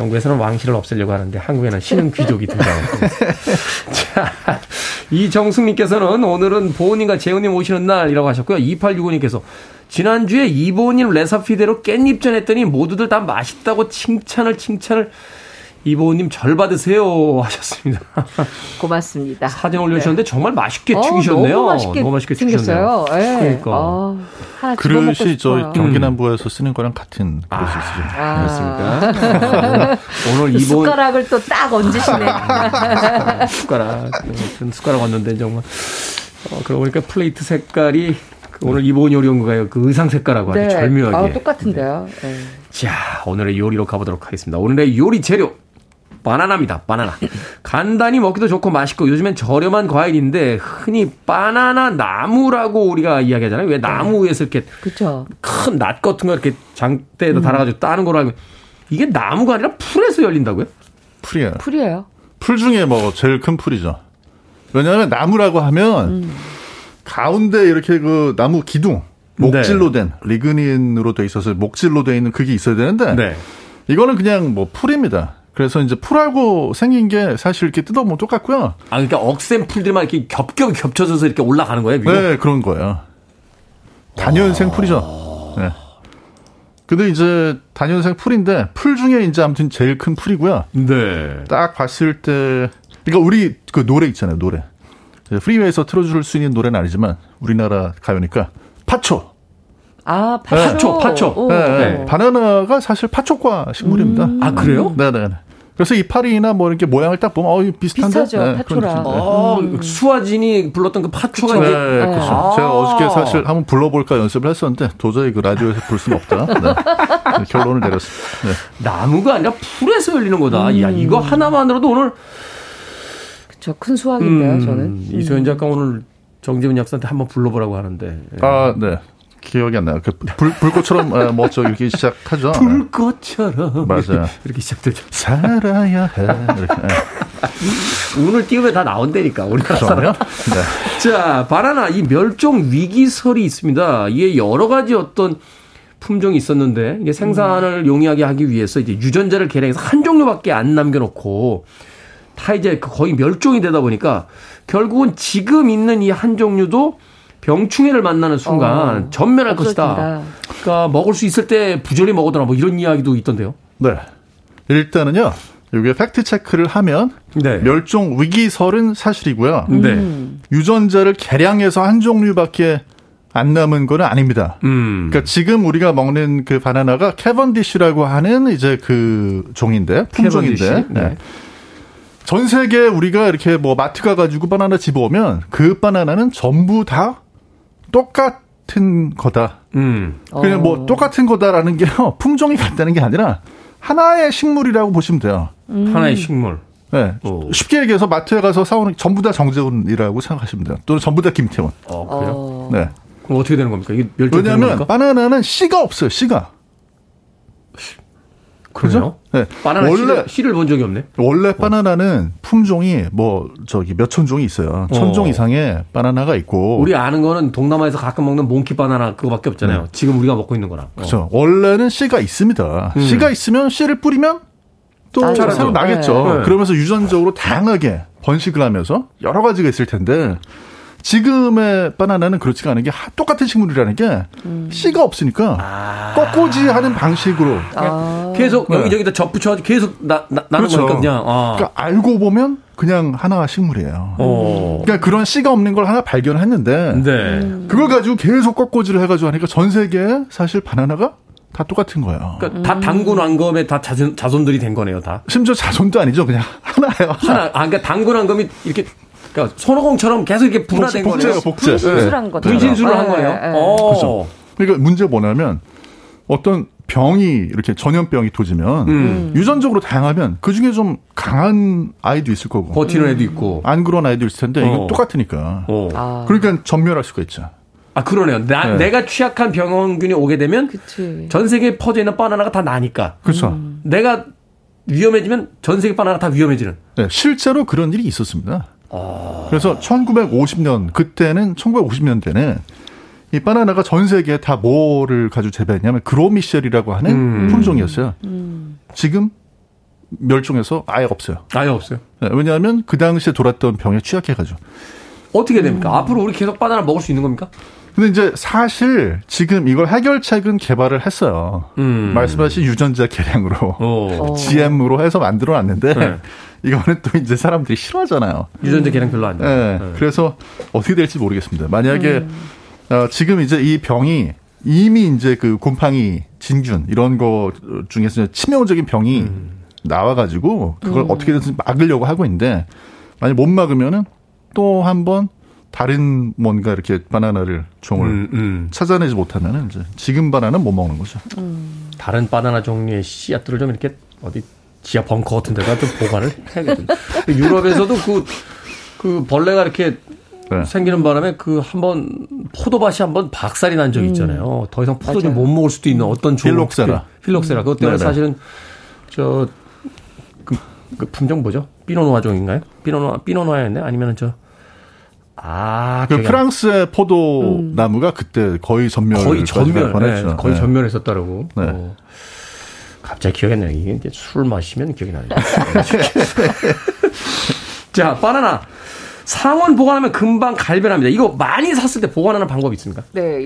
영국에서는 왕실을 없애려고 하는데 한국에는 신흥 귀족이 등장합니다. 자, 이정숙님께서는 오늘은 보은님과 재훈님 오시는 날이라고 하셨고요. 2865님께서 지난주에 이보은님 레시피대로 깻잎전 했더니 모두들 다 맛있다고 칭찬을 이보은님 절 받으세요 하셨습니다. 고맙습니다. 사진 올려주셨는데 정말 맛있게 튀기셨네요. 너무 맛있게 튀기셨어요. 그러니까. 그릇이 저 경기남부에서 쓰는 거랑 같은 그릇이 있습니다. 오늘 이보은 숟가락을 또 딱 얹으시네. 숟가락 얹는데 정말. 그러고 보니까 플레이트 색깔이 오늘 이보은 요리 온 거예요. 그 의상 색깔하고 아주 절묘하게. 똑같은데요. 네. 자, 오늘의 요리로 가보도록 하겠습니다. 오늘의 요리 재료. 바나나입니다. 바나나. 간단히 먹기도 좋고 맛있고 요즘엔 저렴한 과일인데 흔히 바나나 나무라고 우리가 이야기하잖아요. 왜 나무 위에서 이렇게 큰 낫 같은 거 이렇게 장대에다 달아가지고 따는 거로 알고 이게 나무가 아니라 풀에서 열린다고요? 풀이에요. 풀 중에 뭐 제일 큰 풀이죠. 왜냐하면 나무라고 하면 가운데 이렇게 그 나무 기둥 목질로 된 리그닌으로 돼 있어서 목질로 돼 있는 그게 있어야 되는데 이거는 그냥 뭐 풀입니다. 그래서 이제 풀알고 생긴 게 사실 이렇게 뜯어보면 똑같고요. 아, 그러니까 억센 풀들만 이렇게 겹겹 겹쳐져서 이렇게 올라가는 거예요? 미국? 네, 그런 거예요. 단연생 풀이죠. 네. 근데 이제 단연생 풀인데 풀 중에 이제 아무튼 제일 큰 풀이고요. 네. 딱 봤을 때, 그러니까 우리 그 노래 있잖아요, 노래. 프리웨이에서 틀어줄 수 있는 노래는 아니지만 우리나라 가요니까 파초. 아, 파초. 네. 바나나가 사실 파초과 식물입니다. 아, 그래요? 네네. 그래서 이파리나 뭐 이렇게 모양을 딱 보면 비슷한데? 비슷하죠. 네, 파초랑. 수아진이 불렀던 그 파초가 이제. 네, 그렇죠. 제가 어저께 사실 한번 불러볼까 연습을 했었는데 도저히 그 라디오에서 부를 수는 없다. 네. 결론을 내렸습니다. 네. 나무가 아니라 풀에서 열리는 거다. 야, 이거 하나만으로도 오늘. 그쵸, 큰 수확인데요, 저는. 이소연 작가 오늘 정재훈 약사한테 한번 불러보라고 하는데. 아, 네. 기억이 안 나요. 그 불꽃처럼 멋져 이렇게 시작하죠. 불꽃처럼. 맞아요. 이렇게 시작되죠. 살아야 해. 이렇게. 운을 띄우면 다 나온다니까. 우리나라. 네. 자, 바나나 이 멸종 위기설이 있습니다. 이게 여러 가지 어떤 품종이 있었는데 이게 생산을 용이하게 하기 위해서 이제 유전자를 개량해서 한 종류밖에 안 남겨놓고 다 이제 거의 멸종이 되다 보니까 결국은 지금 있는 이 한 종류도 병충해를 만나는 순간 전멸할 없어진다. 것이다. 그러니까 먹을 수 있을 때 부절히 먹어둬라 뭐 이런 이야기도 있던데요. 네. 일단은요. 여기에 팩트체크를 하면 멸종 위기설은 사실이고요. 유전자를 개량해서 한 종류밖에 안 남은 건 아닙니다. 그러니까 지금 우리가 먹는 그 바나나가 캐번디시라고 하는 이제 그 종인데 품종인데. 네. 전 세계 우리가 이렇게 뭐 마트 가가지고 바나나 집어오면 그 바나나는 전부 다 똑같은 거다. 그냥 뭐 똑같은 거다라는 게요 품종이 같다는 게 아니라 하나의 식물이라고 보시면 돼요. 하나의 식물. 네. 오. 쉽게 얘기해서 마트에 가서 사오는 전부 다 정재훈이라고 생각하시면 돼요. 또는 전부 다 김태훈. 그래요? 네. 그럼 어떻게 되는 겁니까? 이게 왜냐하면 바나나는 씨가 없어요. 씨가. 그죠? 네. 바나나 원래 씨를 본 적이 없네. 원래 바나나는 품종이 뭐 저기 몇천 종이 있어요. 1000종 이상의 바나나가 있고. 우리 아는 거는 동남아에서 가끔 먹는 몽키 바나나 그거밖에 없잖아요. 지금 우리가 먹고 있는 거랑. 그렇죠. 원래는 씨가 있습니다. 씨가 있으면 씨를 뿌리면 또 새로 나겠죠. 네. 그러면서 유전적으로 다양하게 번식을 하면서 여러 가지가 있을 텐데 지금의 바나나는 그렇지가 않은 게 똑같은 식물이라는 게 씨가 없으니까 꺾꽂이 하는 방식으로 계속 여기저기다 접붙여가지고 계속 나는 거니까 그냥. 그러니까 알고 보면 그냥 하나 식물이에요. 그러니까 그런 씨가 없는 걸 하나 발견했는데 그걸 가지고 계속 꺾꽂이를 해가지고 하니까 전 세계에 사실 바나나가 다 똑같은 거예요. 그러니까 다 당군 왕검에 다 자손들이 된 거네요. 다. 심지어 자손도 아니죠. 그냥 하나예요. 그러니까 당군 왕검이 이렇게. 그러니까 손오공처럼 계속 이렇게 분화된 거예요. 복제. 분신술을 한 거예요. 그렇죠. 그러니까 문제 뭐냐면 어떤 병이 이렇게 전염병이 도지면 유전적으로 다양하면 그 중에 좀 강한 아이도 있을 거고 버티는 애도 있고 안 그런 아이도 있을 텐데 이건 똑같으니까. 그러니까 전멸할 수가 있죠. 아 그러네요. 내가 취약한 병원균이 오게 되면 전 세계에 퍼져 있는 바나나가 다 나니까. 그렇죠. 내가 위험해지면 전 세계 바나나 다 위험해지는. 네, 실제로 그런 일이 있었습니다. 그래서 1950년 그때는 1950년대는 이 바나나가 전 세계에 다 뭐를 가지고 재배했냐면 그로미셸이라고 하는 품종이었어요. 지금 멸종해서 아예 없어요. 아예 없어요. 네, 왜냐하면 그 당시에 돌았던 병에 취약해가지고. 어떻게 됩니까? 앞으로 우리 계속 바나나 먹을 수 있는 겁니까? 근데 이제 사실 지금 이걸 해결책은 개발을 했어요. 말씀하신 유전자 개량으로 GM으로 해서 만들어놨는데 네. 이거는 또 이제 사람들이 싫어하잖아요. 유전자 개량 별로 안 돼요. 네. 네. 그래서 어떻게 될지 모르겠습니다. 만약에 지금 이제 이 병이 이미 이제 그 곰팡이, 진균 이런 거 중에서 치명적인 병이 나와가지고 그걸 어떻게든 막으려고 하고 있는데 만약 못 막으면은 또 한 번 다른 뭔가 이렇게 바나나를 종을 찾아내지 못하면은 이제 지금 바나나는 못 먹는 거죠. 다른 바나나 종류의 씨앗들을 좀 이렇게 어디 지하 벙커 같은 데가 좀 보관을 해야겠죠. 유럽에서도 그 벌레가 이렇게 네. 생기는 바람에 그 한번 포도밭이 한번 박살이 난 적이 있잖아요. 더 이상 포도를 못 먹을 수도 있는 어떤 종. 필록세라. 그것 때문에 네네. 사실은 그 품종 뭐죠? 피노노아 종인가요? 피노노아였네? 아니면은 그 프랑스의 포도 나무가 그때 거의 전멸 네, 거의 네. 전멸했었다라고. 네. 갑자기 기억이 안 나요. 이게 이제 술 마시면 기억이 나요. 자, 바나나. 상온 보관하면 금방 갈변합니다. 이거 많이 샀을 때 보관하는 방법이 있습니까? 네,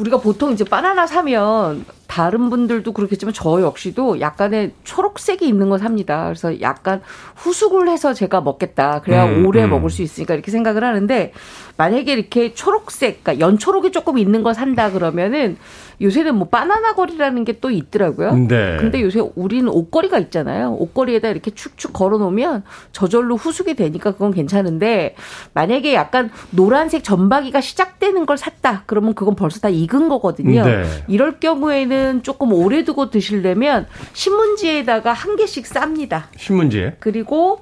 우리가 보통 이제 바나나 사면 다른 분들도 그렇겠지만 저 역시도 약간의 초록색이 있는 거 삽니다. 그래서 약간 후숙을 해서 제가 먹겠다. 그래야 오래 먹을 수 있으니까 이렇게 생각을 하는데 만약에 이렇게 초록색, 그러니까 연초록이 조금 있는 거 산다 그러면은 요새는 뭐 바나나 거리라는 게 또 있더라고요. 네. 근데 요새 우리는 옷걸이가 있잖아요. 옷걸이에다 이렇게 축축 걸어놓으면 저절로 후숙이 되니까 그건 괜찮은데 만약에 약간 노란색 점박이가 시작되는 걸 샀다. 그러면 그건 벌써 다 익은 거거든요. 네. 이럴 경우에는 조금 오래 두고 드시려면 신문지에다가 한 개씩 쌉니다. 신문지에? 그리고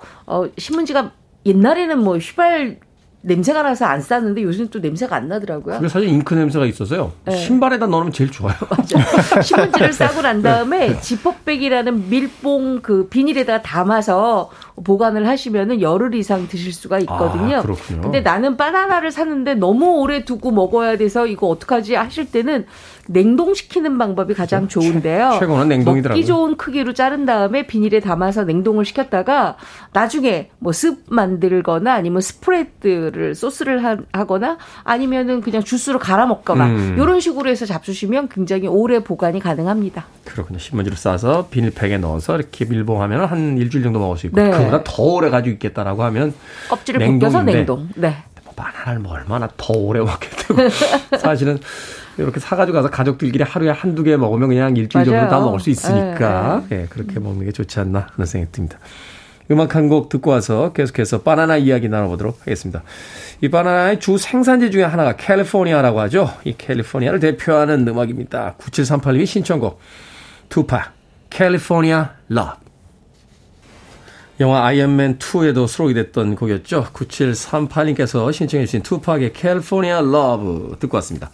신문지가 옛날에는 뭐 휘발... 냄새가 나서 안 쌌는데 요즘 또 냄새가 안 나더라고요. 그게 사실 잉크 냄새가 있어서요. 네. 신발에다 넣으면 제일 좋아요. 맞아요. 신문지를 싸고 난 다음에 지퍼백이라는 밀봉 그 비닐에다가 담아서 보관을 하시면은 열흘 이상 드실 수가 있거든요. 아, 그렇군요. 근데 나는 바나나를 샀는데 너무 오래 두고 먹어야 돼서 이거 어떡하지 하실 때는 냉동시키는 방법이 가장 좋은데요. 최고는 냉동이더라고요. 먹기 좋은 크기로 자른 다음에 비닐에 담아서 냉동을 시켰다가 나중에 뭐 습 만들거나 아니면 스프레드를 소스를 하거나 아니면은 그냥 주스로 갈아 먹거나 이런 식으로 해서 잡수시면 굉장히 오래 보관이 가능합니다. 그렇군요. 신문지로 싸서 비닐팩에 넣어서 이렇게 밀봉하면 한 일주일 정도 먹을 수 있고 네. 그보다 더 오래 가지고 있겠다라고 하면 껍질을 벗겨서 냉동. 네. 뭐 바나나를 뭐 얼마나 더 오래 먹겠다고. 사실은 이렇게 사가지고 가서 가족들끼리 하루에 한두 개 먹으면 그냥 일주일 정도 다 먹을 수 있으니까 네, 그렇게 먹는 게 좋지 않나 하는 생각이 듭니다. 음악 한 곡 듣고 와서 계속해서 바나나 이야기 나눠보도록 하겠습니다. 이 바나나의 주 생산지 중에 하나가 캘리포니아라고 하죠. 이 캘리포니아를 대표하는 음악입니다. 9738님이 신청곡 투팍 캘리포니아 러브. 영화 아이언맨 2에도 수록이 됐던 곡이었죠. 9738님께서 신청해 주신 투팍의 캘리포니아 러브 듣고 왔습니다.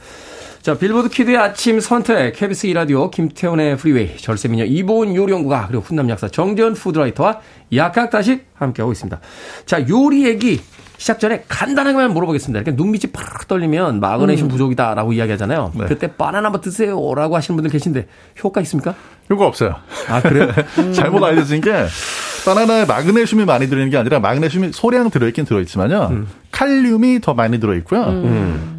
자, 빌보드 키드의 아침 선택, KBS 2라디오, 김태훈의 프리웨이, 절세미녀 이보은 요리연구가, 그리고 훈남 약사 정재현 푸드라이터와 약학다식 함께하고 있습니다. 자, 요리 얘기 시작 전에 간단하게만 물어보겠습니다. 이렇게 눈빛이 팍 떨리면 마그네슘 부족이다라고 이야기하잖아요. 네. 그때 바나나 한번 드세요라고 하시는 분들 계신데 효과 있습니까? 효과 없어요. 아, 그래요? 잘못 알려진 게 바나나에 마그네슘이 많이 들어있는 게 아니라 마그네슘이 소량 들어있긴 들어있지만요. 칼륨이 더 많이 들어있고요.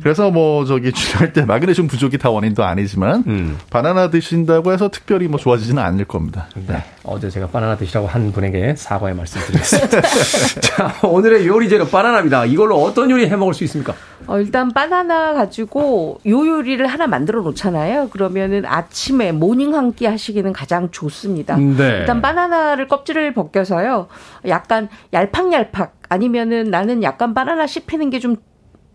그래서 뭐 저기 중요할 때 마그네슘 부족이 다 원인도 아니지만 바나나 드신다고 해서 특별히 뭐 좋아지지는 않을 겁니다. 네. 네. 어제 제가 바나나 드시라고 한 분에게 사과의 말씀 드리겠습니다. 자, 오늘의 요리 재료 바나나입니다. 이걸로 어떤 요리 해 먹을 수 있습니까? 일단 바나나 가지고 요 요리를 하나 만들어 놓잖아요. 그러면은 아침에 모닝 한 끼 하시기는 가장 좋습니다. 네. 일단 바나나를 껍질을 벗겨서요. 약간 얄팍얄팍 아니면은 나는 약간 바나나 씹히는 게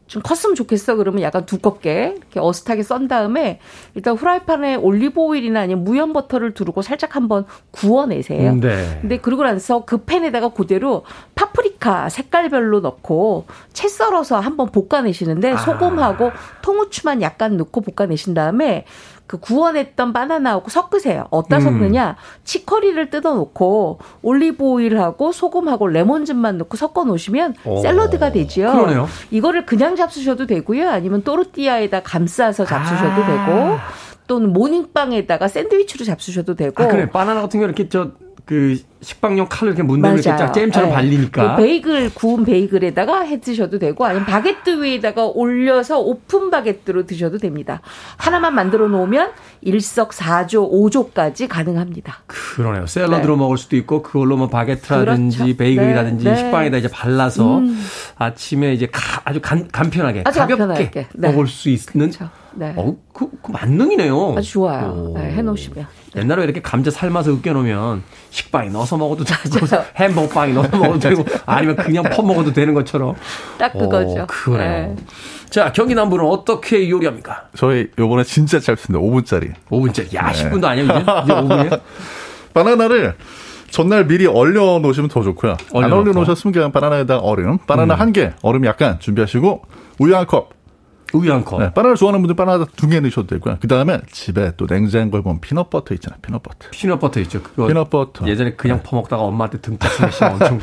좀 컸으면 좋겠어. 그러면 약간 두껍게 이렇게 어슷하게 썬 다음에 일단 후라이팬에 올리브 오일이나 아니면 무염 버터를 두르고 살짝 한번 구워내세요. 네. 근데 그러고 나서 그 팬에다가 그대로 파프리카 색깔별로 넣고 채 썰어서 한번 볶아내시는데 소금하고 통후추만 약간 넣고 볶아내신 다음에 그 구워냈던 바나나하고 섞으세요. 어디다 섞느냐? 치커리를 뜯어놓고 올리브 오일하고 소금하고 레몬즙만 넣고 섞어 놓으시면 샐러드가 되지요. 그러네요. 이거를 그냥 잡수셔도 되고요. 아니면 또르띠아에다 감싸서 잡수셔도 되고 또는 모닝빵에다가 샌드위치로 잡수셔도 되고. 아, 그래. 바나나 같은 경우는 이렇게 그 식빵용 칼을 그냥 문대로 쫙 잼처럼 네. 발리니까. 그 베이글 구운 베이글에다가 해 드셔도 되고 아니면 바게트 위에다가 올려서 오픈 바게트로 드셔도 됩니다. 하나만 만들어 놓으면 일석사조, 5조까지 가능합니다. 그러네요. 샐러드로 네. 먹을 수도 있고 그걸로 뭐 바게트라든지 그렇죠. 베이글이라든지 네. 식빵에다 이제 발라서 아침에 이제 아주 간편하게 아주 가볍게 네. 먹을 수 있는 그렇죠. 네. 그 만능이네요. 아주 좋아요. 네, 해놓으시면. 옛날에 이렇게 감자 삶아서 으깨놓으면 식빵에 넣어서 먹어도 되고 햄버거빵에 넣어서 먹어도 되고 아니면 그냥 퍼먹어도 되는 것처럼. 딱 그거죠. 그래요. 네. 자, 경기남부는 어떻게 요리합니까? 저희 요번에 진짜 짧습니다. 5분짜리. 5분짜리. 야, 네. 10분도 아니야. 이제 5분이에요? 바나나를 전날 미리 얼려 놓으시면 더 좋고요. 안 얼려 놓으셨으면 그냥 바나나에다가 얼음. 바나나 한 개, 얼음 약간 준비하시고 우유 한 컵. 우유 한 컵. 네, 바나나 좋아하는 분들 바나나 두 개 넣으셔도 되고요. 그 다음에 집에 또 냉장고에 보면 피넛버터 있잖아요. 피넛버터. 피넛버터 있죠. 그거 피넛버터. 예전에 그냥 네. 퍼먹다가 엄마한테 등짝 스매싱 엄청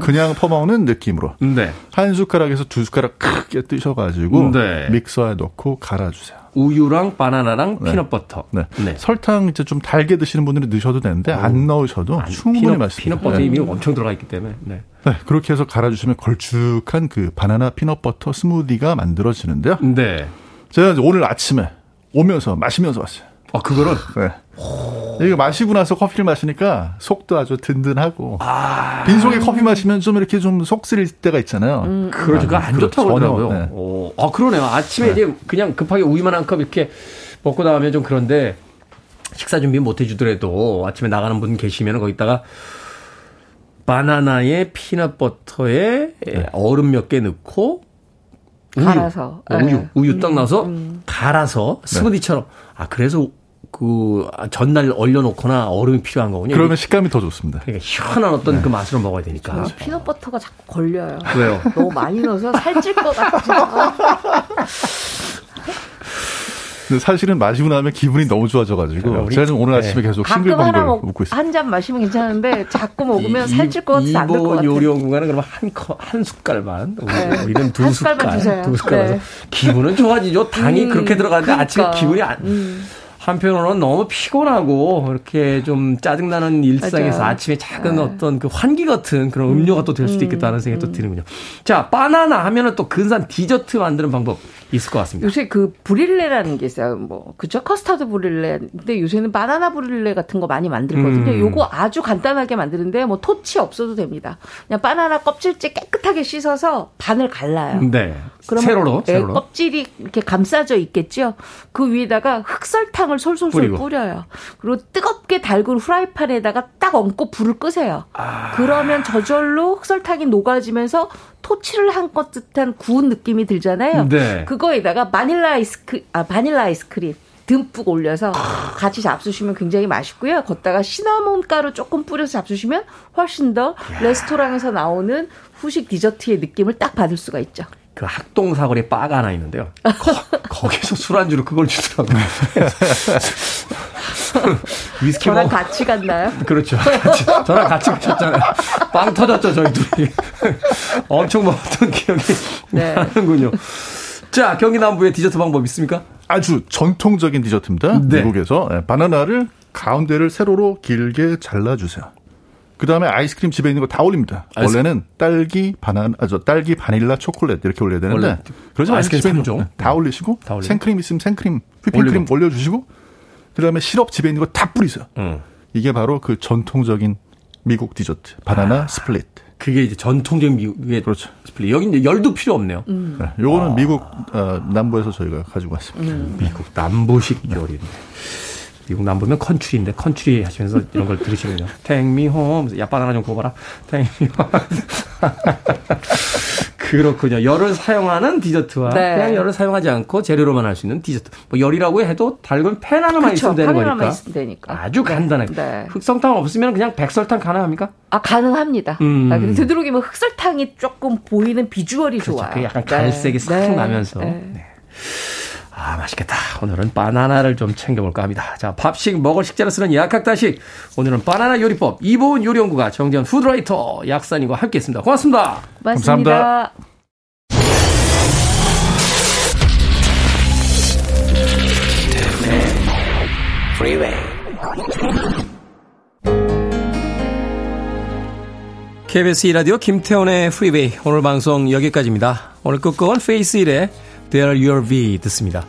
그냥 퍼먹는 느낌으로. 네. 한 숟가락에서 두 숟가락 크게 뜨셔가지고 네. 믹서에 넣고 갈아주세요. 우유랑 바나나랑 네. 피넛버터. 네. 네. 설탕 이제 좀 달게 드시는 분들은 넣으셔도 되는데 안 넣으셔도 충분히 맛있습니다. 피넛버터 이미 네. 엄청 들어가 있기 때문에. 네. 네, 그렇게 해서 갈아주시면 걸쭉한 그 바나나 피넛버터 스무디가 만들어지는데요. 네. 제가 오늘 아침에 오면서 마시면서 왔어요. 아, 그거를? 네. 이거 마시고 나서 커피를 마시니까 속도 아주 든든하고. 아. 빈속에 커피 마시면 좀 이렇게 좀 속 쓰릴 때가 있잖아요. 그러니까 안 좋다고 그러더라고요. 네. 오. 아, 그러네요. 아침에 네. 이제 그냥 급하게 우유만 한 컵 이렇게 먹고 나면 좀 그런데 식사 준비 못 해주더라도 아침에 나가는 분 계시면 거기다가 바나나에 피넛버터에 네. 얼음 몇 개 넣고 우유. 갈아서. 우유 딱 넣어서 갈아서 스무디처럼. 아, 그래서 그 전날 얼려놓거나 얼음이 필요한 거군요. 그러면 식감이 더 좋습니다. 그러니까 희한한 어떤 네. 그 맛으로 먹어야 되니까. 저는 피넛버터가 자꾸 걸려요. 왜요? 너무 많이 넣어서 살찔 것 같아요. 사실은 마시고 나면 기분이 너무 좋아져가지고 제가 좀 오늘 아침에 네. 계속 싱글벙글 먹고 있어요. 한 잔 마시면 괜찮은데 자꾸 먹으면 살찔 것 같아서 안 될 것 같아요. 이번 요리연구가는 그러면 한 숟갈만 네. 우리는 두 숟갈 주세요. 두 숟갈 네. 기분은 좋아지죠. 당이 그렇게 들어가는데 그러니까. 아침에 기분이 안... 한편으로는 너무 피곤하고 이렇게 좀 짜증나는 일상에서 맞아요. 아침에 작은 네. 어떤 그 환기 같은 그런 음료가 또 될 수도 있겠다는 생각이 또 드는군요. 자, 바나나 하면은 또 근사한 디저트 만드는 방법 있을 것 같습니다. 요새 그 브릴레라는 게 있어요. 뭐 그죠? 커스터드 브릴레. 근데 요새는 바나나 브릴레 같은 거 많이 만들거든요. 요거 아주 간단하게 만드는데 뭐 토치 없어도 됩니다. 그냥 바나나 껍질째 깨끗하게 씻어서 반을 갈라요. 네. 세로로. 네, 껍질이 이렇게 감싸져 있겠죠. 그 위에다가 흑설탕을 솔솔솔 뿌려요. 그리고 뜨겁게 달군 후라이팬에다가 딱 얹고 불을 끄세요. 아. 그러면 저절로 흑설탕이 녹아지면서 토치를 한 것 듯한 구운 느낌이 들잖아요. 네. 그거에다가 바닐라 아이스크림 듬뿍 올려서 같이 잡수시면 굉장히 맛있고요. 걷다가 시나몬 가루 조금 뿌려서 잡수시면 훨씬 더 레스토랑에서 나오는 후식 디저트의 느낌을 딱 받을 수가 있죠. 그 학동 사거리에 바가 하나 있는데요. 거기서 술안주로 그걸 주더라고요. 위스키 저랑 같이 갔나요? 그렇죠. 저랑 같이 가셨잖아요. 빵 터졌죠, 저희 둘이. 엄청 먹었던 기억이 네. 나는군요. 자, 경기 남부의 디저트 방법 있습니까? 아주 전통적인 디저트입니다. 네. 미국에서 바나나를 가운데를 세로로 길게 잘라주세요. 그 다음에 아이스크림 집에 있는 거 다 올립니다. 원래는 딸기, 바닐라, 초콜릿 이렇게 올려야 되는데 그러지 아이스크림 집에 있는 거 다 올리시고 생크림 있으면 생크림, 휘핑크림 올려주시고 그 다음에 시럽 집에 있는 거 다 뿌리세요. 이게 바로 그 전통적인 미국 디저트, 바나나 스플릿. 그게 이제 전통적인 미국의 그렇죠. 스플릿. 여기는 열도 필요 없네요. 네, 요거는 미국 남부에서 저희가 가지고 왔습니다. 미국 남부식 요리인데. 네. 미국 남부면 컨트리인데 컨트리 하시면서 이런 걸 들으시면요. Take me home. 야, 바나나 좀 구워봐라. Take me home. 그렇군요. 열을 사용하는 디저트와 네. 그냥 열을 사용하지 않고 재료로만 할 수 있는 디저트. 뭐 열이라고 해도 달군 팬 하나만 있으면 되는 거니까. 아주 간단하게. 네. 흑설탕 없으면 그냥 백설탕 가능합니까? 아, 가능합니다. 되도록이면 흑설탕이 조금 보이는 비주얼이 그렇죠. 좋아요. 그 약간 갈색이 싹 네. 나면서. 네. 네. 아, 맛있겠다. 오늘은 바나나를 좀 챙겨볼까 합니다. 자, 밥식 먹을 식재로 쓰는 약학다식. 오늘은 바나나 요리법. 이보은 요리연구가 정재현 푸드라이터 약사님과 함께했습니다. 고맙습니다. 고맙습니다. 감사합니다. KBS 2라디오 김태훈의 프리베이 오늘 방송 여기까지입니다. 오늘 끝곡은 페이스힐의 There You'll Be 듣습니다.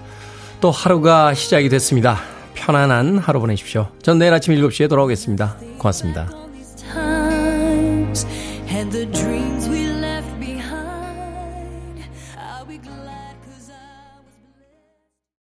또 하루가 시작이 됐습니다. 편안한 하루 보내십시오. 전 내일 아침 7시에 돌아오겠습니다. 고맙습니다.